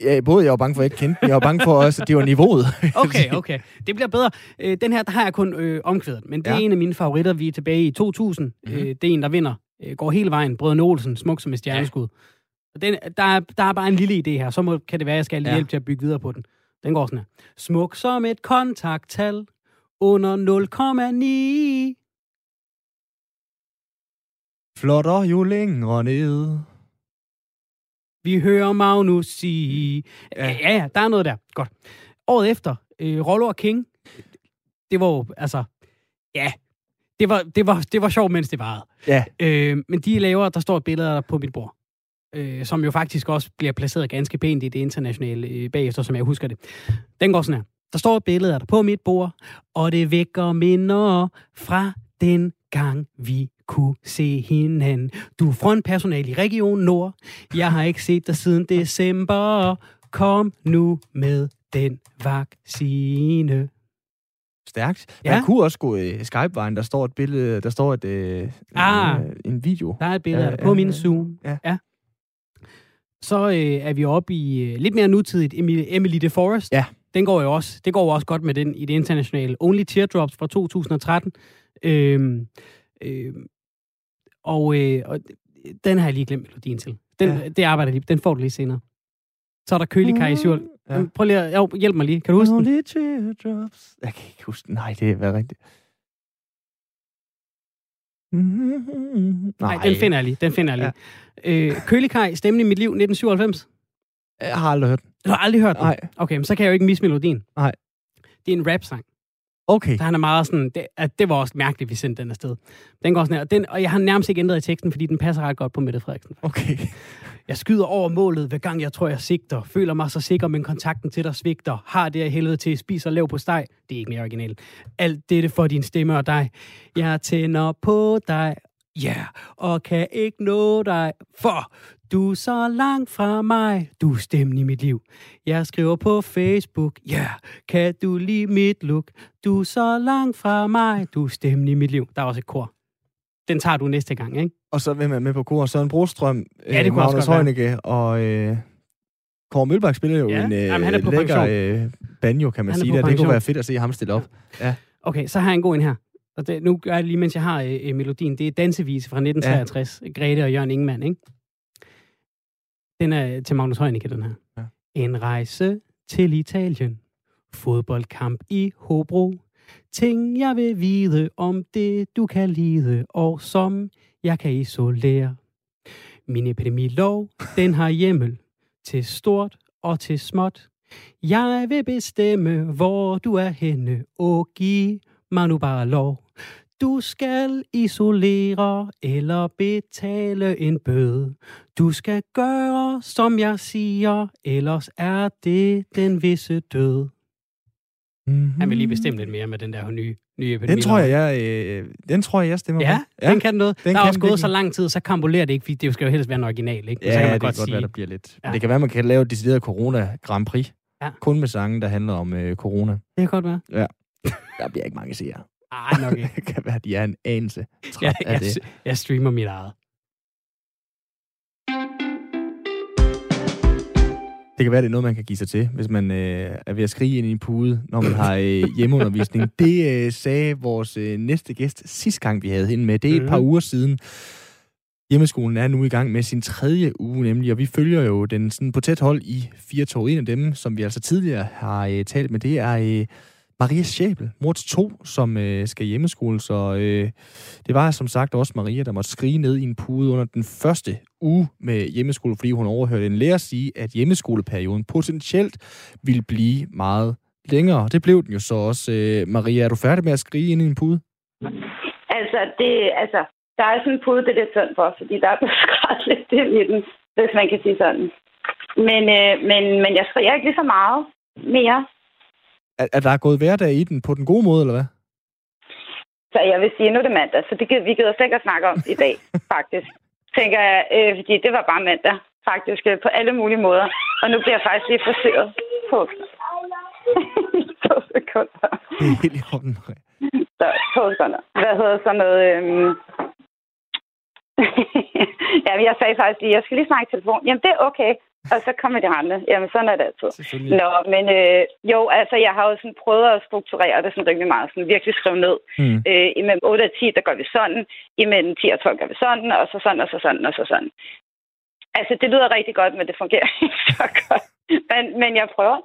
Ja, både jeg var bange for, at jeg ikke kendte dem. Jeg var bange for også, at det var niveauet. Okay, okay. Det bliver bedre. Den her, der har jeg kun øh, omkvædet, men det er ja. en af mine favoritter. Vi er tilbage i to tusind. Mm-hmm. Øh, det er en, der vinder. Øh, går hele vejen. Brødrene Olsen, smuk som et stjerneskud. Ja. Den, der, der er bare en lille idé her. Så må, kan det være, at jeg skal ja. hjælpe til at bygge videre på den. Den går sådan her. Smuk som et kontakttal under nul komma ni. Flotter jo længere nede. Vi hører Magnus sige... Ja, ja, der er noget der. Godt. Året efter, øh, Rollo og King, det var jo, altså... Ja, det var, det var, det var sjovt, mens det varede. Ja. Øh, men de laver, der står et billede der på mit bord, øh, som jo faktisk også bliver placeret ganske pænt i det internationale øh, bagefter, som jeg husker det. Den går sådan her. Der står et billede der på mit bord, og det vækker minder fra den gang, vi kunne se hinanden. Du er frontpersonal i Region Nord. Jeg har ikke set dig siden december. Kom nu med den vaccine. Stærkt. Man ja. kunne også gå i Skype-vejen. Der står et billede, der står et, øh, ah, øh, en video. Der er et billede ja, på ja, min Zoom. Ja. ja. Så øh, er vi oppe i øh, lidt mere nutidigt Emmelie de Forest. Ja. Den går jo også. Det går jo også godt med den i det internationale. Only Teardrops fra to tusind og tretten. Øhm, øhm, og, øh, og den har jeg lige glemt melodien til. Den, ja. Det arbejder lige. Den får du lige senere. Så er der kølikar i syv. Ja. Prøv lige at... Jo, hjælp mig lige. Kan du huske Only den? Teardrops. Jeg kan ikke huske den. Nej, det er rigtigt. Mm-hmm. Nej, Nej, den finder jeg lige. Den finder jeg lige. Ja. Øh, kølikar, Stemmen i mit liv, nitten syvoghalvfems. Jeg har aldrig hørt den. Du har aldrig hørt den? Nej. Okay, men så kan jeg jo ikke misse melodien. Nej. Det er en rap-sang. Okay. Så han er meget sådan, det, at det var også mærkeligt, at vi sendte den afsted. Den går sådan her, og, den, og jeg har nærmest ikke ændret i teksten, fordi den passer ret godt på Mette Frederiksen. Okay. Jeg skyder over målet, hver gang jeg tror, jeg sigter. Føler mig så sikker, men kontakten til dig svigter. Har det af helvede til, spiser lav på steg. Det er ikke mere originalt. Alt dette for din stemme og dig. Jeg tænder på dig. Ja, yeah. Og kan ikke nå dig, for du er så langt fra mig. Du er stemmen i mit liv. Jeg skriver på Facebook. Ja, yeah. Kan du lide mit look? Du er så langt fra mig. Du er stemmen i mit liv. Der er også et kor. Den tager du næste gang, ikke? Og så hvem er med på kor? Søren Brostrøm, ja, det Magnus Heunicke og øh, Kåre Mølbak spiller jo ja. en øh, Jamen, lækker øh, banjo, kan man sige. Det kunne være fedt at se ham stille op. Ja. Ja. Okay, så har jeg en god en her. Og det, nu gør jeg lige, mens jeg har øh, melodien. Det er dansevise fra nitten treogtres. Ja. Grete og Jørgen Ingemann, ikke? Den er til Magnus Heunicke, den her. Ja. En rejse til Italien. Fodboldkamp i Hobro. Ting, jeg vil vide om det, du kan lide, og som jeg kan isolere. Min epidemilov, den har hjemmel til stort og til småt. Jeg vil bestemme, hvor du er henne, og give mig nu bare lov. Du skal isolere eller betale en bøde. Du skal gøre, som jeg siger, ellers er det den visse død. Mm-hmm. Han vil lige bestemme lidt mere med den der nye, nye epidemi. Den tror jeg, jeg, øh, den tror jeg, jeg stemmer ja, på. Ja, den kan noget. Den der er også gået så lang tid, så kambulerer det ikke, fordi det skal jo helst være en original, ikke? Ja, så kan man det godt kan godt være, der bliver lidt. Ja. Det kan være, man kan lave et decideret Corona Grand Prix. Ja. Kun med sangen, der handler om øh, corona. Det kan godt være. Ja. Der bliver ikke mange seere. Ah, nok ikke. Det kan være, de er en anelse træt jeg, jeg, af det. Jeg streamer mit eget. Det kan være, det er noget, man kan give sig til, hvis man øh, er ved at skrige ind i en pude, når man har øh, hjemmeundervisning. Det øh, sagde vores øh, næste gæst sidste gang, vi havde hende med. Det er et par uger siden. Hjemmeskolen er nu i gang med sin tredje uge nemlig, og vi følger jo den sådan på tæt hold i fire tog. En af dem, som vi altså tidligere har øh, talt med, det er øh, Maria Schäbel, mor til to, som øh, skal hjemmeskole. Så øh, det var som sagt også Maria, der måtte skrige ned i en pude under den første uge med hjemmeskole, fordi hun overhørte en lærer sige, at hjemmeskoleperioden potentielt ville blive meget længere. Det blev den jo så også. Øh, Maria, er du færdig med at skrige ind i en pude? Altså, det... altså der er sådan en pude, det er lidt synd for, fordi der er beskrevet lidt ind i den, hvis man kan sige sådan. Men, øh, men, men jeg skriger ikke lige så meget mere. Er, er der gået hverdag i den på den gode måde, eller hvad? Så jeg vil sige, nu er det mandag, så det gider, vi gider slet ikke at snakke om i dag, faktisk. Tænker jeg, øh, fordi det var bare mandag, faktisk, på alle mulige måder. Og nu bliver jeg faktisk lige friseret på to sekunder. Det er helt i orden. Så to sekunder. Hvad hedder sådan noget... Øh... ja, jeg sagde faktisk lige, jeg skal lige snakke i telefon. Jamen, det er okay. Og så kommer de andre. Jamen, sådan er det altid. Nå, men øh, jo, altså, jeg har jo sådan prøvet at strukturere det sådan rigtig meget. Sådan virkelig skrive ned. Mm. Øh, imellem otte og ti, der gør vi sådan. Imellem ti og tolv gør vi sådan. Og så sådan, og så sådan, og så sådan. Altså, det lyder rigtig godt, men det fungerer ikke så godt. Men, men jeg prøver.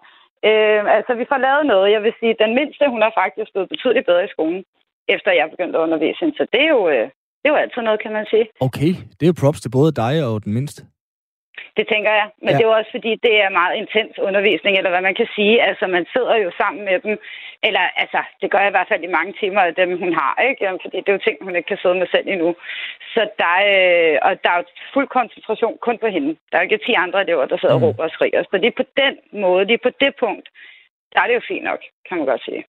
Øh, altså, vi får lavet noget. Jeg vil sige, den mindste, hun har faktisk blevet betydeligt bedre i skolen, efter jeg begyndte at undervise hende. Så det er jo... Øh, Det var altid noget, kan man sige. Okay, det er jo props til både dig og den mindste. Det tænker jeg, men ja. Det er også fordi, det er meget intens undervisning, eller hvad man kan sige. Altså, man sidder jo sammen med dem, eller altså, det gør jeg i hvert fald i mange timer af dem, hun har, ikke? Fordi det er jo ting, hun ikke kan sidde med selv endnu. Så der er, og der er jo fuld koncentration kun på hende. Der er jo ikke ti andre elever, der sidder mm. og råber og skriger. Så det er på den måde, det er på det punkt, der er det jo fint nok, kan man godt sige.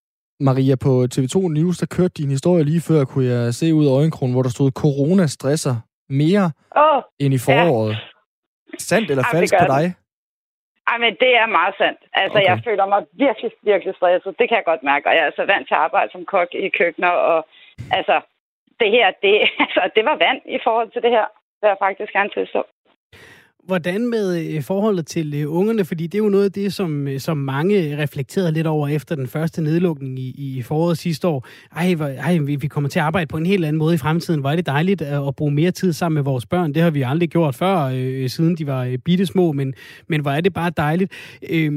Maria, på T V to News, der kørte din historie lige før, kunne jeg se ud af øjenkrogen, hvor der stod, corona stresser mere oh, end i foråret. Ja. Sandt eller falsk på dig? Ej, men det er meget sandt. Altså, okay. Jeg føler mig virkelig, virkelig stresset. Det kan jeg godt mærke, og jeg er altså vant til at arbejde som kok i køkkener, og altså, det her, det, altså, det var vand i forhold til det her, der jeg faktisk gerne tilstå. Hvordan med forholdet til ungerne? Fordi det er jo noget af det, som, som mange reflekterede lidt over efter den første nedlukning i, i foråret sidste år. Ej, hvor, ej, vi kommer til at arbejde på en helt anden måde i fremtiden. Hvor er det dejligt at, at bruge mere tid sammen med vores børn. Det har vi aldrig gjort før, øh, siden de var øh, bittesmå, men, men hvor er det bare dejligt. Øh,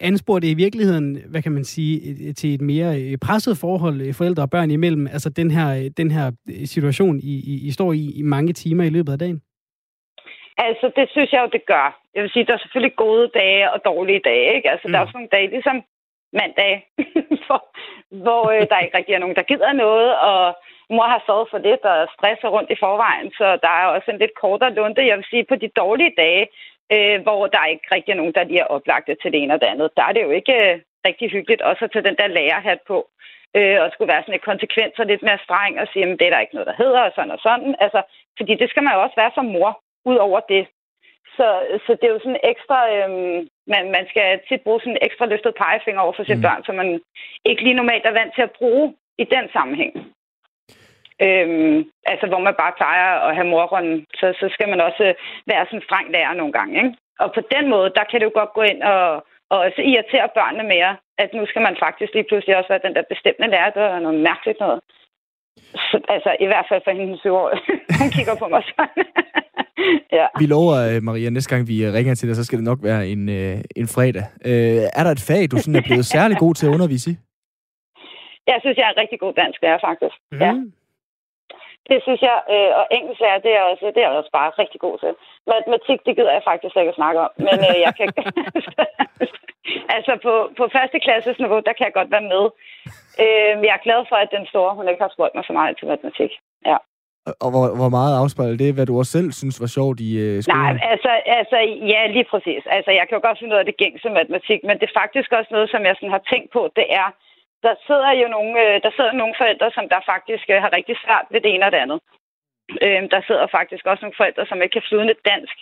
ansporer det i virkeligheden, hvad kan man sige, til et mere presset forhold forældre og børn imellem? Altså den her, den her situation, I, I, I står i i mange timer i løbet af dagen? Altså, det synes jeg jo, det gør. Jeg vil sige, der er selvfølgelig gode dage og dårlige dage, ikke? Altså, mm. der er også nogle dage, ligesom mandag, hvor, hvor øh, der ikke rigtig er nogen, der gider noget, og mor har sovet for lidt og stresser rundt i forvejen, så der er også en lidt kortere lunte. Jeg vil sige, på de dårlige dage, øh, hvor der ikke rigtig er nogen, der lige er oplagte til det ene og det andet, der er det jo ikke øh, rigtig hyggeligt også at tage den der lærerhat på, øh, og skulle være sådan et konsekvens og lidt mere streng og sige, jamen, det er der ikke noget, der hedder, og sådan og sådan. Altså, fordi det skal man jo også være som mor. Udover det. Så, så det er jo sådan ekstra... Øhm, man, man skal tit bruge sådan en ekstra løftet pegefinger over for sine mm. børn, som man ikke lige normalt er vant til at bruge i den sammenhæng. Øhm, altså, hvor man bare plejer at have morrunden, så, så skal man også være sådan en streng lærer nogle gange, ikke? Og på den måde, der kan det jo godt gå ind og, og også irritere børnene mere, at nu skal man faktisk lige pludselig også være den der bestemte lærer, der er noget mærkeligt noget. Så, altså, i hvert fald for hende syv år. Hun kigger på mig sådan. Ja. Vi lover, Maria, næste gang vi ringer til dig, så skal det nok være en, øh, en fredag. Øh, er der et fag, du sådan er blevet særlig god til at undervise i? Jeg synes, jeg er en rigtig god dansk lærer, faktisk. Mm. Ja. Det synes jeg, øh, og engelsk lærer, det er, også, det er jeg også bare rigtig god til. Matematik, det gider jeg faktisk ikke at snakke om, men øh, jeg kan ikke... altså, på, på første klasses niveau, der kan jeg godt være med. Øh, jeg er glad for, at den store, hun ikke har spurgt mig så meget til matematik, ja. Og hvor, hvor meget afspejler det, hvad du også selv synes var sjovt i øh, skolen? Nej, altså, altså, ja, lige præcis. Altså, jeg kan jo godt finde ud af det gængse matematik, men det er faktisk også noget, som jeg sådan har tænkt på, det er, der sidder jo nogle, øh, der sidder nogle forældre, som der faktisk øh, har rigtig svært ved det ene og det andet. Øh, der sidder faktisk også nogle forældre, som ikke kan flydende dansk,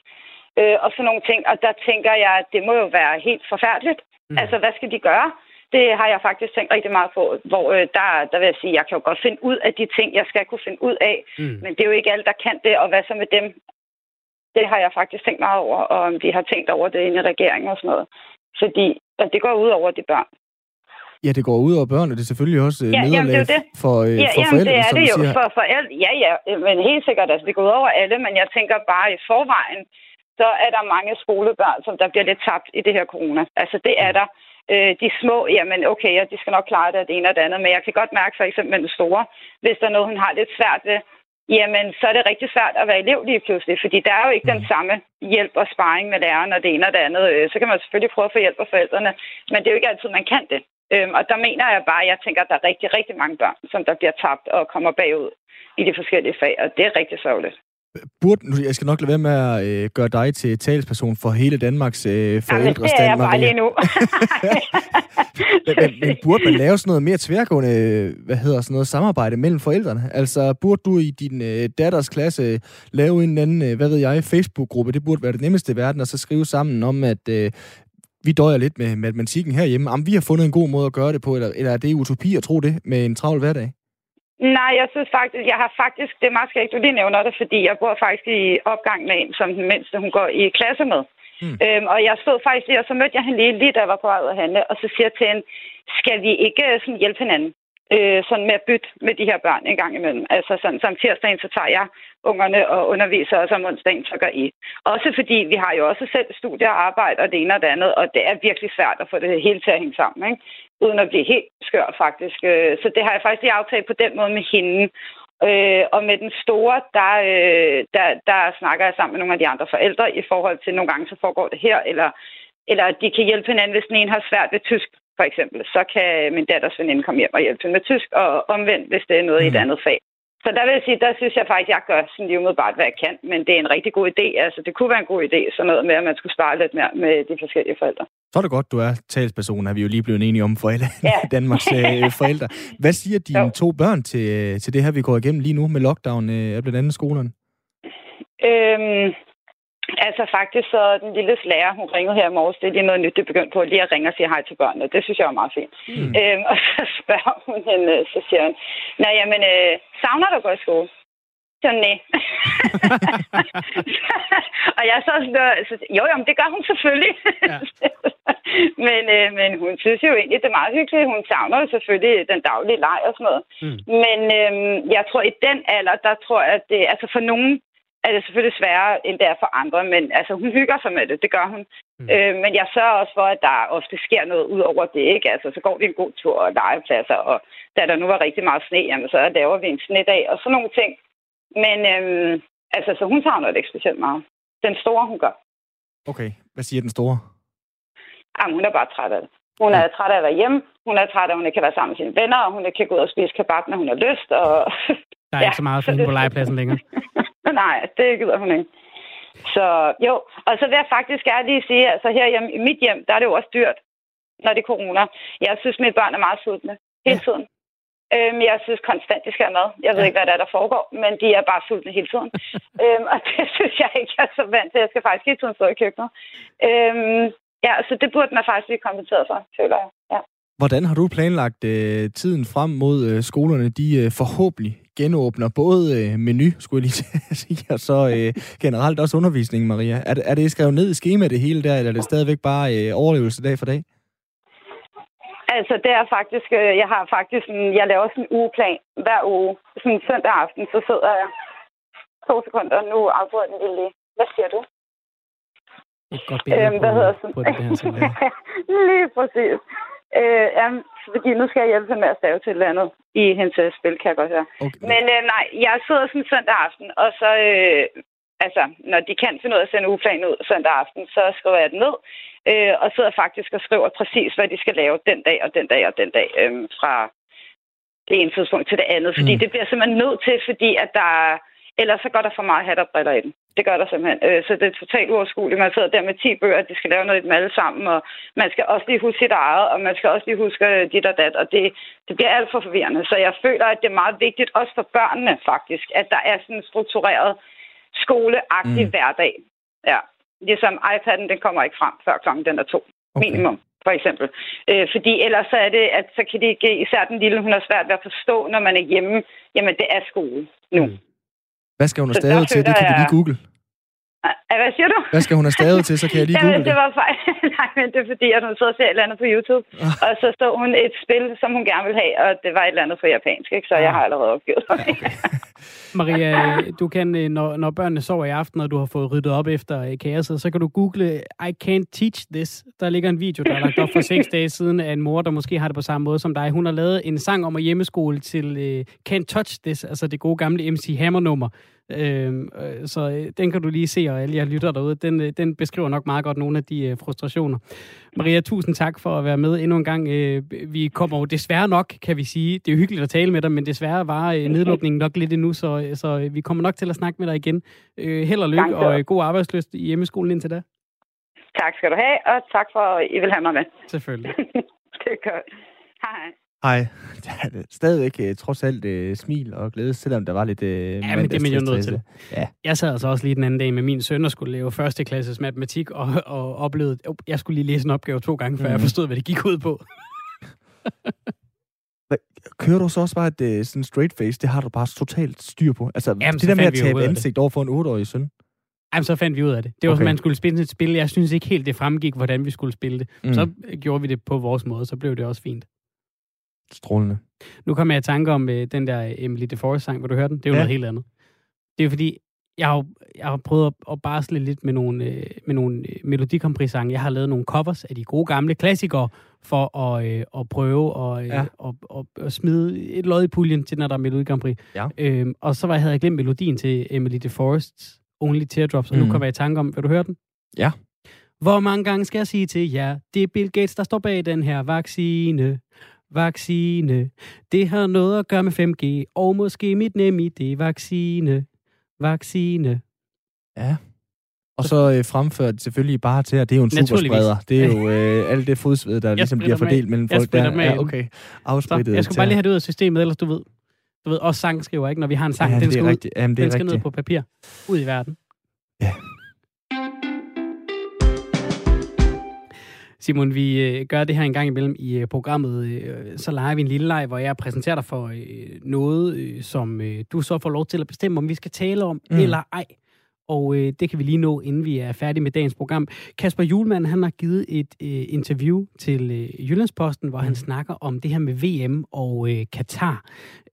øh, og sådan nogle ting, og der tænker jeg, at det må jo være helt forfærdeligt. Mm. Altså, hvad skal de gøre? Det har jeg faktisk tænkt rigtig meget på, hvor øh, der, der vil jeg sige, jeg kan jo godt finde ud af de ting, jeg skal kunne finde ud af, mm. men det er jo ikke alle, der kan det, og hvad så med dem? Det har jeg faktisk tænkt meget over, og om de har tænkt over det inde i regeringen og sådan noget. Fordi, og det går ud over de børn. Ja, det går ud over børn, og det er selvfølgelig også ja, nederlag jamen, det er det. for, øh, ja, for jamen, forældre. Ja, det er det jo siger. for forældre. Ja, ja, men helt sikkert, altså det går ud over alle, men jeg tænker bare i forvejen, så er der mange skolebørn, som der bliver lidt tabt i det her corona. Altså det er der. Øh, de små, jamen okay, og de skal nok klare det, det ene og det andet, men jeg kan godt mærke for eksempel den store, hvis der er noget, hun har lidt svært ved, jamen så er det rigtig svært at være elev lige pludselig, fordi der er jo ikke den samme hjælp og sparring med læreren og det ene og det andet. Så kan man selvfølgelig prøve at få hjælp af forældrene, men det er jo ikke altid, man kan det. Øhm, og der mener jeg bare, at jeg tænker, at der er rigtig, rigtig mange børn, som der bliver tabt og kommer bagud i de forskellige fag, og det er rigtig sørgeligt. Burde, jeg skal nok lade være med at øh, gøre dig til talsperson for hele Danmarks øh, forældrestand, Maria. Jamen, det er jeg bare lige nu. men, men, men burde man lave sådan noget mere tværgående hvad hedder, sådan noget samarbejde mellem forældrene? Altså, burde du i din øh, datters klasse lave en eller anden, øh, hvad ved jeg, Facebook-gruppe? Det burde være det nemmeste i verden, og så skrive sammen om, at øh, vi døjer lidt med matematikken herhjemme. Jamen, vi har fundet en god måde at gøre det på, eller, eller er det utopi at tro det med en travl hverdag? Nej, jeg synes faktisk, jeg har faktisk, det er meget skægt, du lige nævner det, fordi jeg bor faktisk i opgang med en, som den mindste, hun går i klasse med. Mm. Øhm, og jeg stod faktisk lige, og så mødte jeg hende lige, lige da jeg var på vej ud at handle, og så siger jeg til hende, skal vi ikke sådan, hjælpe hinanden øh, sådan med at bytte med de her børn en gang imellem? Altså sådan, som tirsdagen, så tager jeg ungerne og underviser, og som onsdagen, så gør I. Også fordi vi har jo også selv studier og arbejde og det ene og det andet, og det er virkelig svært at få det hele til at hænge sammen, ikke? Uden at blive helt skør, faktisk. Så det har jeg faktisk lige aftalt på den måde med hende. Og med den store, der, der, der snakker jeg sammen med nogle af de andre forældre i forhold til, nogle gange så foregår det her, eller, eller de kan hjælpe hinanden, hvis den ene har svært ved tysk, for eksempel. Så kan min datters veninde komme hjem og hjælpe hende med tysk, og omvendt, hvis det er noget mm. i et andet fag. Så der vil jeg sige, der synes jeg faktisk, at jeg gør sådan lige umiddelbart, hvad jeg kan, men det er en rigtig god idé. Altså, det kunne være en god idé, sådan noget med, at man skulle spare lidt mere med de forskellige forældre. Så er det godt, du er talsperson, er vi jo lige blevet enige om forældre, ja. Danmarks øh, forældre. Hvad siger dine jo. to børn til, til det her, vi går igennem lige nu med lockdown af øh, blandt andet skolerne? Øhm, altså faktisk, så den lille lærer, hun ringede her i morges, det er lige noget nyt, det begyndte på, lige at ringe og sige hej til børnene. Det synes jeg er meget fint. Mm. Øhm, og så spørger hun hende, så siger hun, nej, jamen, øh, savner du at gå i skole? Så nej. Og jeg så sådan noget, så, jo, jo, det gør hun selvfølgelig. Ja. men, øh, men hun synes jo egentlig, det er meget hyggeligt. Hun savner jo selvfølgelig den daglige leg og sådan noget. Mm. Men øh, jeg tror, i den alder, der tror jeg, at det, altså for nogen er det selvfølgelig sværere, end det er for andre. Men altså, hun hygger sig med det, det gør hun. Mm. Øh, men jeg sørger også for, at der ofte sker noget ud over det, ikke? Altså, så går vi en god tur og legepladser, og da der nu var rigtig meget sne, jamen, så laver vi en snedag og sådan nogle ting. Men øhm, altså, så hun savner det ikke specielt meget. Den store, hun gør. Okay. Hvad siger den store? Jamen, hun er bare træt af det. Hun er mm. træt af at være hjemme. Hun er træt af, at hun ikke kan være sammen med sine venner, og hun ikke kan gå ud og spise kebab, når hun har lyst. Og der er ja, ikke så meget at finde på legepladsen længere. Nej, det gider hun ikke. Så jo, og så vil jeg faktisk gerne lige sige, altså herhjemme i mit hjem, der er det jo også dyrt, når det er corona. Jeg synes, mine børn er meget sultne hele ja. tiden. Øhm, jeg synes konstant, de skal have mad. Jeg ved ja. ikke, hvad der er, der foregår, men de er bare sultne hele tiden. øhm, og det synes jeg ikke, jeg er så vant til. Jeg skal faktisk hele tiden stå i køkkenet. Øhm, ja, så det burde man faktisk blive kompenseret for, føler jeg. Ja. Hvordan har du planlagt øh, tiden frem mod øh, skolerne? De øh, forhåbentlig genåbner både øh, menu, skulle jeg lige sige, og så øh, generelt også undervisningen, Maria. Er, er det skrevet ned i skema det hele der, eller er det stadigvæk bare øh, overlevelse dag for dag? Altså, det er faktisk, jeg har faktisk en, jeg laver sådan en ugeplan hver uge. Sådan søndag aften, så sidder jeg to sekunder, og nu afbryder den lille. Hvad siger du? Et godt billede øhm, hvad på, hedder sådan? På det her til. Lige præcis. Øh, jamen, fordi nu skal jeg hjælpe med at stave til et eller andet i hendes spil, kan jeg godt høre. Okay. Men øh, nej, jeg sidder sådan søndag aften, og så, øh, altså, når de kan finde ud af at sende ugeplanen ud søndag aften, så skriver jeg den ned. Øh, og sidder faktisk og skriver præcis, hvad de skal lave den dag og den dag og den dag, øhm, fra det ene tidspunkt til det andet. Fordi mm. det bliver simpelthen nødt til, fordi at der, ellers så går der for meget hat og briller i den. Det gør der simpelthen. Øh, så det er totalt uoverskueligt. Man sidder der med ti bøger, de skal lave noget i dem alle sammen, og man skal også lige huske sit eget, og man skal også lige huske dit og dat, og det, det bliver alt for forvirrende. Så jeg føler, at det er meget vigtigt, også for børnene faktisk, at der er sådan en struktureret skoleagtig mm. hverdag. Ja. Ligesom iPad'en, den kommer ikke frem før klokken den er to. Okay. Minimum, for eksempel. Øh, fordi ellers så er det, at så kan det ikke, især den lille, hun har svært ved at forstå, når man er hjemme. Jamen, det er skole nu. Mm. Hvad skal hun have stadig til? Det kan vi lige google. Hvad siger du? Hvad skal hun have stavet til, så kan jeg lige google det. Jamen, det var fejl. Nej, men det er fordi, at hun sidder og ser et eller andet på YouTube, ah. og så så hun et spil, som hun gerne ville have, og det var et eller andet for japansk, ikke? Så ah. jeg har allerede opgivet det. Ja, okay. Maria, du kan, når, når børnene sover i aften, og du har fået ryddet op efter kaoset, så kan du google I can't teach this. Der ligger en video, der er lagt op for seks dage siden af en mor, der måske har det på samme måde som dig. Hun har lavet en sang om at hjemmeskole til uh, Can't Touch This, altså det gode gamle M C Hammer-nummer. Øhm, øh, så øh, den kan du lige se, og alle jer lytter derude. Den, øh, den beskriver nok meget godt nogle af de øh, frustrationer. Maria, tusind tak for at være med endnu en gang. Øh, vi kommer jo desværre nok, kan vi sige. Det er jo hyggeligt at tale med dig, men desværre var øh, nedlukningen nok lidt endnu, så, øh, så øh, vi kommer nok til at snakke med dig igen. Øh, held og lykke, og øh, god arbejdslyst i hjemmeskolen indtil da. Tak skal du have, og tak for, at I vil have mig med. Selvfølgelig. Det er godt. Hej. Hej. Stadigvæk eh, trods alt eh, smil og glæde, selvom der var lidt eh, ja, men det er jo nødt til det. Ja. Jeg sad altså også lige den anden dag med min søn, der skulle lave første klasses matematik, og, og oplevede, at oh, jeg skulle lige læse en opgave to gange, før mm. jeg forstod, hvad det gik ud på. Kører du så også bare et uh, sådan straight face? Det har du bare totalt styr på. Altså, jamen, det der med at tabe ansigt over for en otteårig søn. Jamen, så fandt vi ud af det. Det var, okay. som man skulle spille et spil. Jeg synes ikke helt, det fremgik, hvordan vi skulle spille det. Mm. Så gjorde vi det på vores måde, så blev det også fint. Strålende. Nu kommer jeg i tanke om øh, den der Emmelie de Forest sang, hvor du hørte den. Det er jo ja. noget helt andet. Det er jo fordi, jeg har, jeg har prøvet at, at barsle lidt med nogle, øh, med nogle Melodi Grand Prix-sange. Jeg har lavet nogle covers af de gode gamle klassikere, for at, øh, at prøve at, ja. øh, at, at, at smide et lod i puljen til, når der er Melodi Grand Prix. Ja. Øhm, og så var jeg, havde jeg glemt melodien til Emmelie de Forests Only Teardrops, og mm. nu kommer jeg i tanke om, vil du høre den? Ja. Hvor mange gange skal jeg sige til jer, det er Bill Gates, der står bag den her vaccine. Vaccine. Det har noget at gøre med fem G, og måske mit NemID. Vaccine. Vaccine. Ja. Og så øh, fremført selvfølgelig bare til, at det er jo en superspreder. Det er jo øh, alt det fodsved, der jeg ligesom bliver fordelt mellem folk. Jeg der. Ja, okay. Afsprittet. Så, jeg skal bare lige have det ud af systemet, ellers du ved. Du ved, også sangskriver, ikke? Når vi har en sang, ja, den skal, ud, Jamen, den skal ned på papir. Ud i verden. Ja. Simon, vi øh, gør det her en gang imellem i øh, programmet, øh, så leger vi en lille leg, hvor jeg præsenterer dig for øh, noget, øh, som øh, du så får lov til at bestemme, om vi skal tale om mm. eller ej. Og øh, det kan vi lige nå, inden vi er færdige med dagens program. Kasper Hjulmand, han har givet et øh, interview til øh, Jyllandsposten, hvor mm. han snakker om det her med V M og øh, Katar.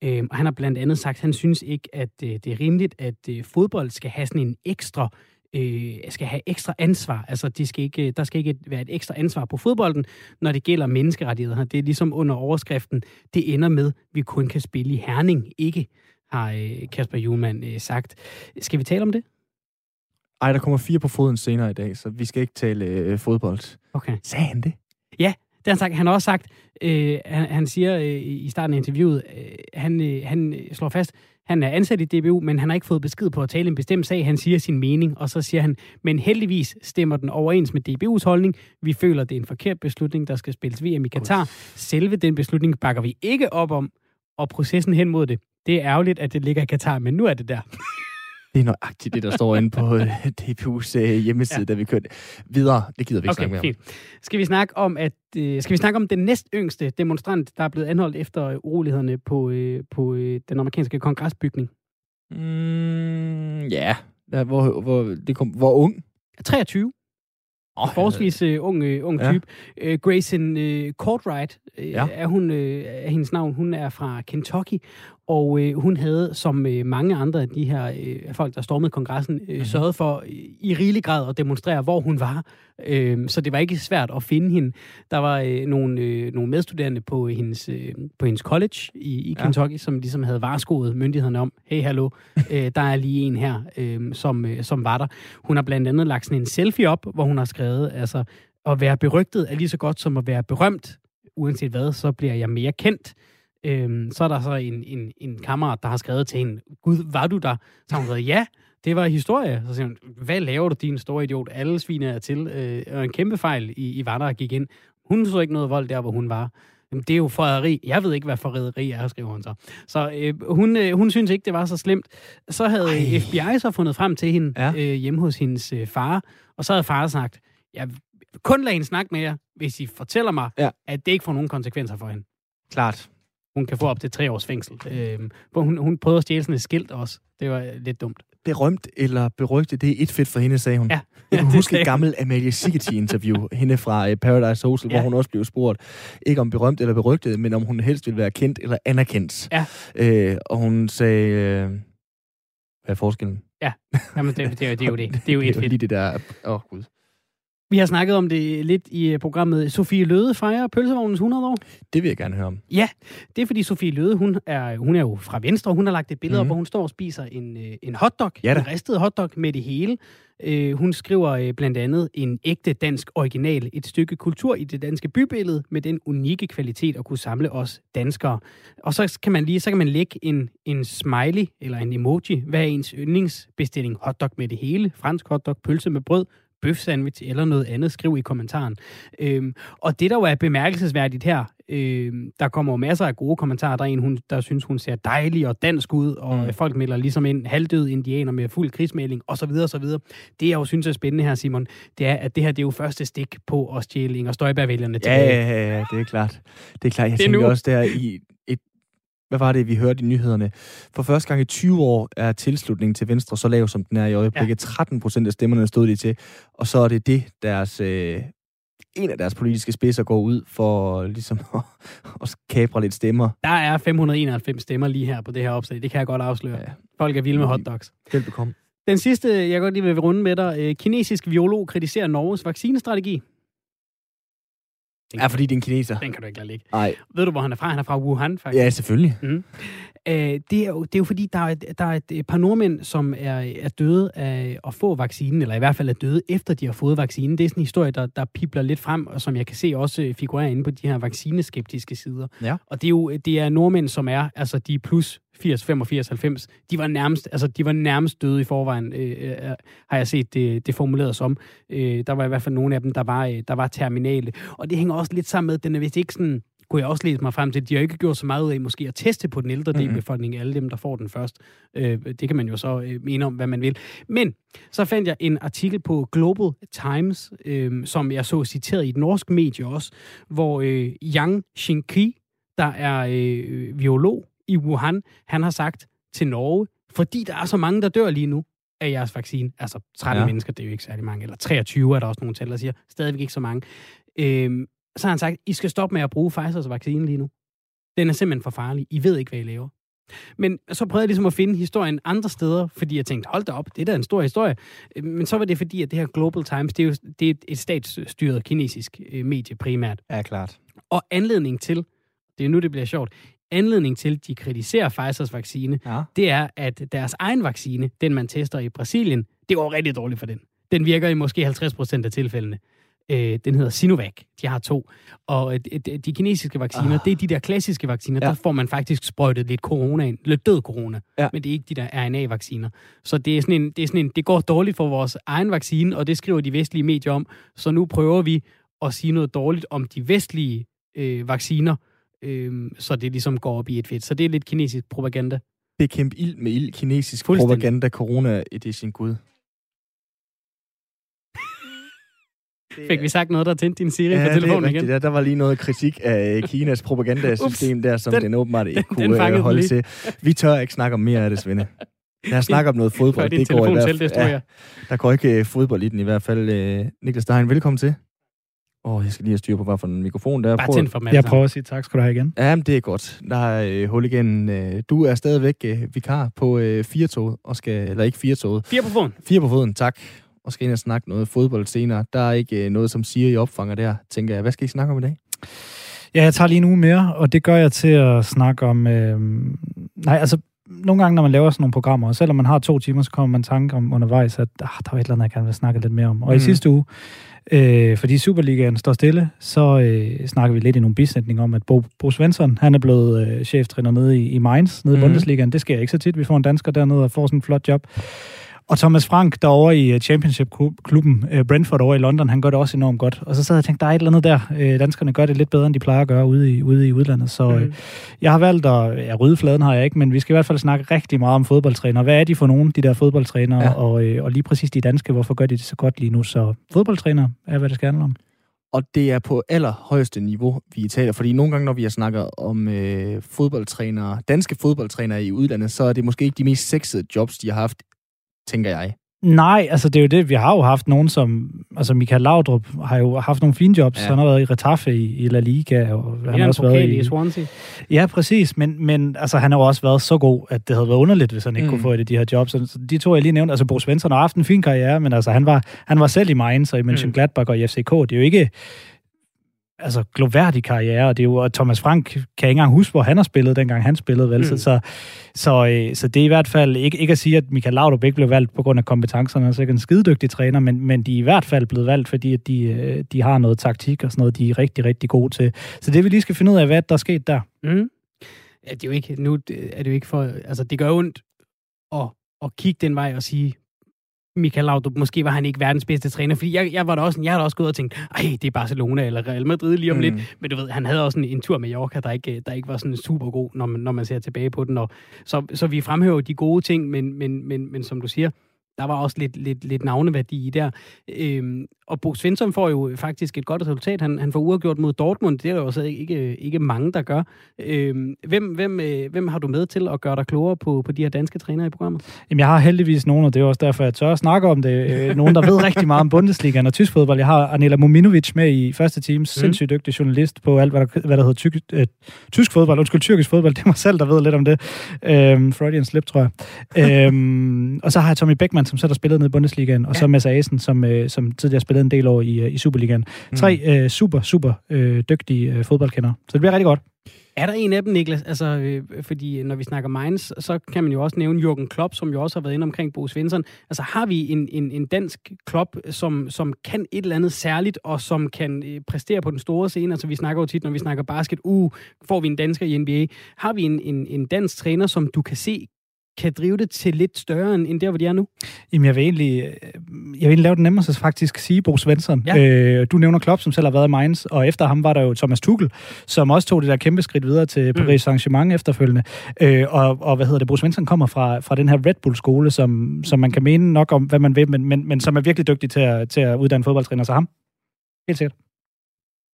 Øh, og han har blandt andet sagt, at han synes ikke, at øh, det er rimeligt, at øh, fodbold skal have sådan en ekstra... Øh, skal have ekstra ansvar. Altså, de skal ikke, der skal ikke være et ekstra ansvar på fodbolden, når det gælder menneskerettigheder. Det er ligesom under overskriften, det ender med, at vi kun kan spille i Herning. Ikke, har øh, Kasper Hjulmand øh, sagt. Skal vi tale om det? Ej, der kommer fire på foden senere i dag, så vi skal ikke tale øh, fodbold. Okay. Sagde han det? Ja, det har han, han har også sagt. Øh, han, han siger øh, i starten af interviewet, øh, han, øh, han slår fast, han er ansat i D B U, men han har ikke fået besked på at tale en bestemt sag. Han siger sin mening, og så siger han, men heldigvis stemmer den overens med D B U's holdning. Vi føler, det er en forkert beslutning, der skal spilles V M i Katar. Selve den beslutning bakker vi ikke op om, og processen hen mod det. Det er ærgerligt, at det ligger i Katar, men nu er det der. Det er nøjagtigt det, der står inde på D B U's hjemmeside, ja. Da vi kørte videre. Det gider vi ikke okay, snakke mere fint. Skal vi snakke om, at, øh, skal vi snakke om den næst yngste demonstrant, der er blevet anholdt efter urolighederne på, øh, på øh, den amerikanske kongresbygning? Mm, ja, ja hvor, hvor, det kom, hvor ung? treogtyve. Oh, forholdsvis øh, ung, øh, ung type. Ja. Øh, Grayson øh, Cartwright øh, ja. er, hun, øh, er hendes navn. Hun er fra Kentucky, og øh, hun havde, som øh, mange andre af de her øh, folk, der stormede kongressen, øh, mm. sørget for øh, i rigelig grad at demonstrere, hvor hun var. Øh, så det var ikke svært at finde hende. Der var øh, nogle, øh, nogle medstuderende på hendes, øh, på hendes college i, i Kentucky, ja. Som ligesom havde varskoet myndighederne om, hey, hallo, øh, der er lige en her, øh, som, øh, som var der. Hun har blandt andet lagt sådan en selfie op, hvor hun har skrevet, altså, at være berygtet er lige så godt som at være berømt. Uanset hvad, så bliver jeg mere kendt. Øhm, så er der så en, en, en kammerat, der har skrevet til hende, Gud, var du der? Så har hun sagt, ja, det var historie. Så siger hun, hvad laver du, din store idiot? Alle sviner er til. Øh, en kæmpe fejl i, i var der gik ind. Hun så ikke noget vold der, hvor hun var. Jamen, det er jo forræderi. Jeg ved ikke, hvad forræderi er, skriver hun så. Så øh, hun, øh, hun synes ikke, det var så slemt. Så havde Ej. F B I så fundet frem til hende ja. øh, hjemme hos hendes øh, far, og så havde far sagt, jeg kun lader hende snakke med jer, hvis I fortæller mig, ja. At det ikke får nogen konsekvenser for hende. Klart. Hun kan få op til tre års fængsel. Øh, hun, hun prøvede at stjæle sådan et skilt også. Det var lidt dumt. berømt eller berygtet, det er et fedt for hende, sagde hun. Ja. Jeg kan huske et gammelt Amalie Sigeti-interview, hende fra Paradise Hotel, ja. Hvor hun også blev spurgt, ikke om berømt eller berygtet, men om hun helst ville være kendt eller anerkendt. Ja. Øh, og hun sagde, øh, hvad er forskellen? Ja, jamen, det, det, er, det er jo det. Det er jo et fedt. Det er jo lige det der, åh oh, gud. Vi har snakket om det lidt i programmet. Sofie Løde fejrer pølsevognens hundrede år. Det vil jeg gerne høre om. Ja, det er fordi Sofie Løde, hun er, hun er jo fra Venstre, hun har lagt et billede mm. op, hvor hun står og spiser en, en hotdog, ja en ristet hotdog med det hele. Uh, hun skriver uh, blandt andet en ægte dansk original, et stykke kultur i det danske bybillede med den unikke kvalitet at kunne samle os danskere. Og så kan man lige så kan man lægge en, en smiley eller en emoji, hvad er ens yndlingsbestilling? Hotdog med det hele, fransk hotdog, pølse med brød, bøfsandwich eller noget andet, skriv i kommentaren. Øhm, og det, der jo er bemærkelsesværdigt her, øhm, der kommer jo masser af gode kommentarer. Der er en, hun, der synes, hun ser dejlig og dansk ud, og mm. folk melder ligesom en halvdød indianer med fuld krigsmelding, osv. osv. Det, jeg jo synes er spændende her, Simon, det er, at det her det er jo første stik på at stjæle Inger Støjberg-vælgerne til. Ja, ja, ja, det er klart. Det er klart. Jeg tænker også der i et... Hvad var det, vi hørte i nyhederne? For første gang i tyve år er tilslutningen til Venstre så lav, som den er i øjeblikket. Ja. tretten procent af stemmerne stod de til. Og så er det det, deres, øh, en af deres politiske spidser går ud for ligesom at, at kapre lidt stemmer. Der er fem hundrede og enoghalvfems stemmer lige her på det her opslag. Det kan jeg godt afsløre. Ja. Folk er vilde med hotdogs. Velbekomme. Den sidste, jeg godt lige vil runde med dig. Kinesisk virolog kritiserer Norges vaccinestrategi. Den ja, fordi det er en kineser. Den kan du ikke lade ligge. Nej. Ved du, hvor han er fra? Han er fra Wuhan, faktisk. Ja, selvfølgelig. Mm. Øh, det, er jo, det er jo fordi, der er, der er et par nordmænd, som er, er døde af at få vaccinen, eller i hvert fald er døde, efter de har fået vaccinen. Det er sådan en historie, der, der pibler lidt frem, og som jeg kan se også figurerer inde på de her vaccineskeptiske sider. Ja. Og det er jo det er nordmænd, som er, altså de er plus firs, femogfirs, halvfems, de var nærmest, altså de var nærmest døde i forvejen, øh, øh, har jeg set det, det formuleret som. Øh, der var i hvert fald nogle af dem, der var, øh, der var terminale. Og det hænger også lidt sammen med, den er vist ikke sådan, kunne jeg også læse mig frem til, de har ikke gjort så meget ud af måske at teste på den ældre del af befolkningen, alle dem, der får den først. Øh, det kan man jo så øh, mene om, hvad man vil. Men så fandt jeg en artikel på Global Times, øh, som jeg så citeret i et norsk medie også, hvor øh, Yang Xingqi, der er øh, virolog i Wuhan, han har sagt til Norge, fordi der er så mange, der dør lige nu af jeres vaccine. Altså tretten ja. mennesker, det er jo ikke særlig mange, eller treogtyve er der også nogle tal, der siger, stadigvæk ikke så mange. Øhm, så har han sagt, I skal stoppe med at bruge Pfizer's vaccine lige nu. Den er simpelthen for farlig. I ved ikke, hvad I laver. Men så prøvede jeg ligesom at finde historien andre steder, fordi jeg tænkte, hold da op, det er da en stor historie. Men så var det fordi, at det her Global Times, det er jo det er et statsstyret kinesisk medie primært. Ja, klart. Og anledning til, det er nu, det bliver sjovt, anledning til, at de kritiserer Pfizer's vaccine, ja. det er, at deres egen vaccine, den man tester i Brasilien, det går rigtig dårligt for den. Den virker i måske halvtreds procent af tilfældene. Øh, den hedder Sinovac. De har to. Og de, de kinesiske vacciner, ah. det er de der klassiske vacciner, ja. der får man faktisk sprøjtet lidt corona, lidt død corona, ja. men det er ikke de der R N A-vacciner. Så det er sådan en, det er sådan en, det går dårligt for vores egen vaccine, og det skriver de vestlige medier om, så nu prøver vi at sige noget dårligt om de vestlige øh, vacciner, så det ligesom går op i et fedt. Så det er lidt kinesisk propaganda. Bekæmp ild med ild. Kinesisk propaganda. Corona edition. Gud. Fik vi sagt noget, der tændte din Siri ja, på telefonen igen? Der, der var lige noget kritik af Kinas propagandasystem der, som den, den åbenbart ikke den, kunne den holde til. Vi tør ikke snakke om mere af det, Svende. Lad os snakke om noget fodbold. Det går i hvert fald. Ja, der går ikke fodbold i den i hvert fald. Niklas Stein, velkommen til. Åh, oh, jeg skal lige have styr på, hvad for en mikrofon der er. Bare tænd for mig. Jeg prøver at sige tak, skal du have igen. Jamen, det er godt. Der er øh, hul igen. Øh, du er stadigvæk øh, vikar på øh, firetoget, og skal, eller ikke firetoget. Fire på foden. Fire på foden, tak. Og skal ind og snakke noget fodbold senere. Der er ikke øh, noget, som siger, I opfanger der. Tænker jeg, hvad skal I snakke om i dag? Ja, jeg tager lige en uge mere, og det gør jeg til at snakke om... Øh... Nej, altså... Nogle gange, når man laver sådan nogle programmer, og selvom man har to timer, så kommer man tanke om undervejs, at ah, der er et eller andet, jeg gerne vil snakke lidt mere om. Og mm. i sidste uge, øh, fordi Superligaen står stille, så øh, snakker vi lidt i nogle bisætninger om, at Bo, Bo Svensson, han er blevet øh, cheftræner nede i, i Mainz, nede i mm. Bundesligaen. Det sker ikke så tit. Vi får en dansker dernede og får sådan en flot job. Og Thomas Frank, derovre i Championship-klubben, Brentford over i London, han gør det også enormt godt. Og så sad jeg og tænkte, der er et eller andet der. Danskerne gør det lidt bedre, end de plejer at gøre ude i, ude i udlandet. Så mm. jeg har valgt at... Ja, rydde fladen har jeg ikke, men vi skal i hvert fald snakke rigtig meget om fodboldtrænere. Hvad er de for nogen, de der fodboldtrænere? Ja. Og, og lige præcis de danske, hvorfor gør de det så godt lige nu? Så fodboldtrænere er, hvad det skal handle om. Og det er på allerhøjeste niveau, vi taler. Fordi nogle gange, når vi har snakket om øh, fodboldtrænere, danske fodboldtrænere i udlandet, så er det måske ikke de mest sexede jobs, de har haft tænker jeg. Nej, altså det er jo det. Vi har jo haft nogen som... Altså Michael Laudrup har jo haft nogle fine jobs. Ja. Han har været i Retafe i, i La Liga. Og han har også været i, i Swansea. Ja, præcis. Men, men altså, han har jo også været så god, at det havde været underligt, hvis han ikke mm. kunne få et af de her jobs. Så de to, jeg lige nævnte, altså Bo Svensson har haft en fin karriere, men altså han var, han var selv i Mainz og i Mönchengladbach og i F C K. Det er jo ikke... altså gloværdig karriere, og det er jo, og Thomas Frank kan ikke engang huske, hvor han har spillet, dengang han spillede, vel? Mm. Så, så, så, så det er i hvert fald ikke, ikke at sige, at Michael Laudrup ikke blev valgt på grund af kompetencerne, og så ikke en skidedygtig træner, men, men de er i hvert fald blevet valgt, fordi at de, de har noget taktik og sådan noget, de er rigtig, rigtig gode til. Så det vi lige skal finde ud af, hvad der er sket der. Mm. Ja, det er jo ikke, nu er det jo ikke for, altså det gør ondt at, at kigge den vej og sige, Michael Laudrup, måske var han ikke verdens bedste træner, fordi jeg, jeg var da også, jeg havde også gået og tænkt, ej, det er Barcelona eller Real Madrid lige om mm. lidt, men du ved, han havde også en, en tur med Mallorca, der ikke, der ikke var sådan super god, når man, når man ser tilbage på den, og så, så vi fremhæver de gode ting, men, men, men, men som du siger, der var også lidt, lidt, lidt navneværdi i der. Øhm, og Bo Svensson får jo faktisk et godt resultat. Han, han får uafgjort mod Dortmund. Det er der jo så ikke, ikke mange, der gør. Øhm, hvem, hvem, hvem har du med til at gøre dig klogere på, på de her danske trænere i programmet? Jamen, jeg har heldigvis nogen, og det er også derfor, jeg tør at snakke om det. Nogen, der ved rigtig meget om Bundesligaen og tysk fodbold. Jeg har Anela Muminovic med i første time. Mm. Sindssygt dygtig journalist på alt, hvad der, hvad der hedder tyk, øh, tysk fodbold. Undskyld, tyrkisk fodbold. Det er mig selv, der ved lidt om det. Øhm, Freudian slip, tror jeg. øhm, og så har jeg Tommy Beckmann, som selv har spillet ned i Bundesligaen, og ja. så Mads Asen, som, øh, som tidligere spillede en del år i, i Superligaen. Mm. Tre øh, super, super øh, dygtige øh, fodboldkendere. Så det bliver rigtig godt. Er der en af dem, Niklas? Altså, øh, fordi når vi snakker Mainz, så kan man jo også nævne Jürgen Klopp, som jo også har været inde omkring Bo Svensson. Altså, har vi en, en, en dansk Klopp, som, som kan et eller andet særligt, og som kan øh, præstere på den store scene? Altså, vi snakker jo tit, når vi snakker basket, uh, får vi en dansker i N B A. Har vi en, en, en dansk træner, som du kan se, kan drive det til lidt større, end der, hvor de er nu? Jamen, jeg vil egentlig, jeg vil egentlig lave det nemmere, så faktisk sige Bo Svensson. Ja. Øh, du nævner Klopp, som selv har været i Mainz, og efter ham var der jo Thomas Tuchel, som også tog det der kæmpe skridt videre til Paris Saint-Germain efterfølgende. Øh, og, og hvad hedder det? Bo Svensson kommer fra, fra den her Red Bull-skole, som, som man kan mene nok om, hvad man vil, men, men, men som er virkelig dygtig til at, til at uddanne fodboldtræner, så ham. Helt sikkert.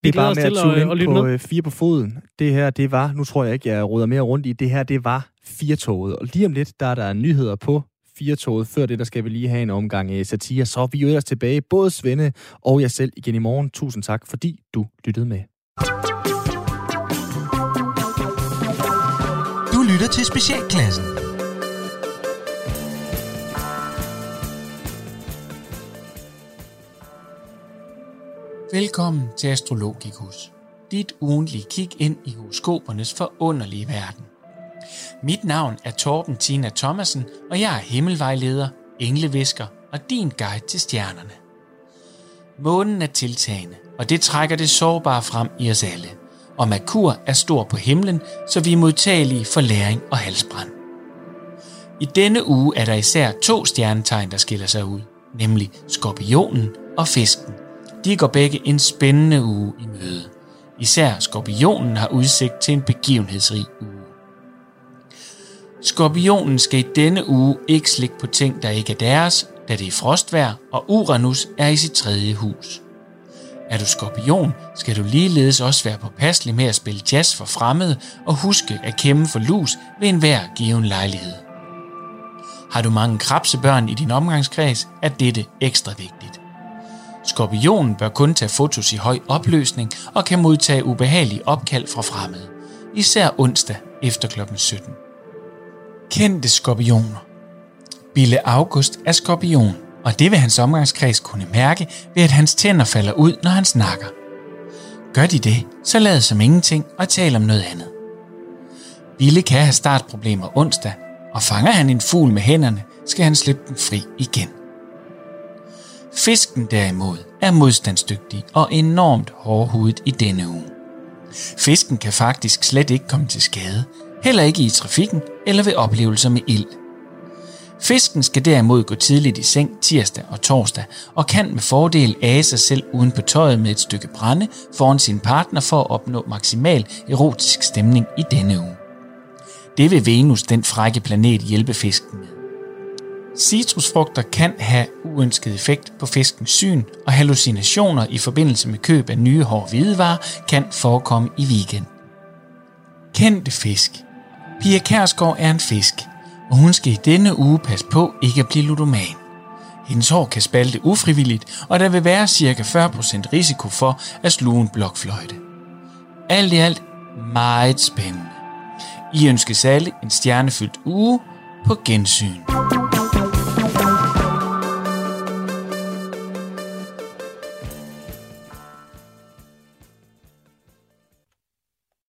Det er bare med at tune ind på øh, fire på foden. Det her, det var, nu tror jeg ikke, jeg ruder mere rundt i, det her, det var firetoget. Og lige om lidt, der er der nyheder på firetoget. Før det, der skal vi lige have en omgang af satire. Så er vi jo ellers tilbage, både Svende og jeg selv igen i morgen. Tusind tak, fordi du lyttede med. Du lytter til Specialklassen. Velkommen til Astrologikus, dit ugentlige kig ind i horoskopernes forunderlige verden. Mit navn er Torben Tina Thomasen, og jeg er himmelvejleder, englevisker og din guide til stjernerne. Månen er tiltagende, og det trækker det sårbare frem i os alle, og Merkur er stor på himlen, så vi er modtagelige for læring og halsbrand. I denne uge er der især to stjernetegn, der skiller sig ud, nemlig Skorpionen og Fisken. De går begge en spændende uge i møde. Især Skorpionen har udsigt til en begivenhedsrig uge. Skorpionen skal i denne uge ikke slikke på ting, der ikke er deres, da det er frostvejr, og Uranus er i sit tredje hus. Er du skorpion, skal du ligeledes også være påpasselig med at spille jazz for fremmede og huske at kæmpe for lus ved enhver given lejlighed. Har du mange krabsebørn i din omgangskreds, er dette ekstra vigtigt. Skorpionen bør kun tage fotos i høj opløsning og kan modtage ubehagelige opkald fra fremmede, især onsdag efter klokken sytten. Kendte skorpioner. Bille August er skorpion, og det vil hans omgangskreds kunne mærke ved at hans tænder falder ud, når han snakker. Gør de det, så lad som ingenting og tal om noget andet. Bille kan have startproblemer onsdag, og fanger han en fugl med hænderne, skal han slippe den fri igen. Fisken derimod er modstandsdygtig og enormt hårdhudet i denne uge. Fisken kan faktisk slet ikke komme til skade, heller ikke i trafikken eller ved oplevelser med ild. Fisken skal derimod gå tidligt i seng tirsdag og torsdag og kan med fordel age sig selv uden på tøjet med et stykke brænde foran sin partner for at opnå maksimal erotisk stemning i denne uge. Det vil Venus, den frække planet, hjælpe fisken med. Citrusfrugter kan have uønsket effekt på fiskens syn, og hallucinationer i forbindelse med køb af nye hårde hvidevarer kan forekomme i weekenden. Kendte fisk. Pia Kærsgaard er en fisk. og hun skal i denne uge passe på ikke at blive ludoman. Hendes hår kan spalte ufrivilligt, og der vil være ca. fyrre procent risiko for at sluge en blokfløjte. Alt i alt meget spændende. I ønskes alle en stjernefyldt uge på gensyn.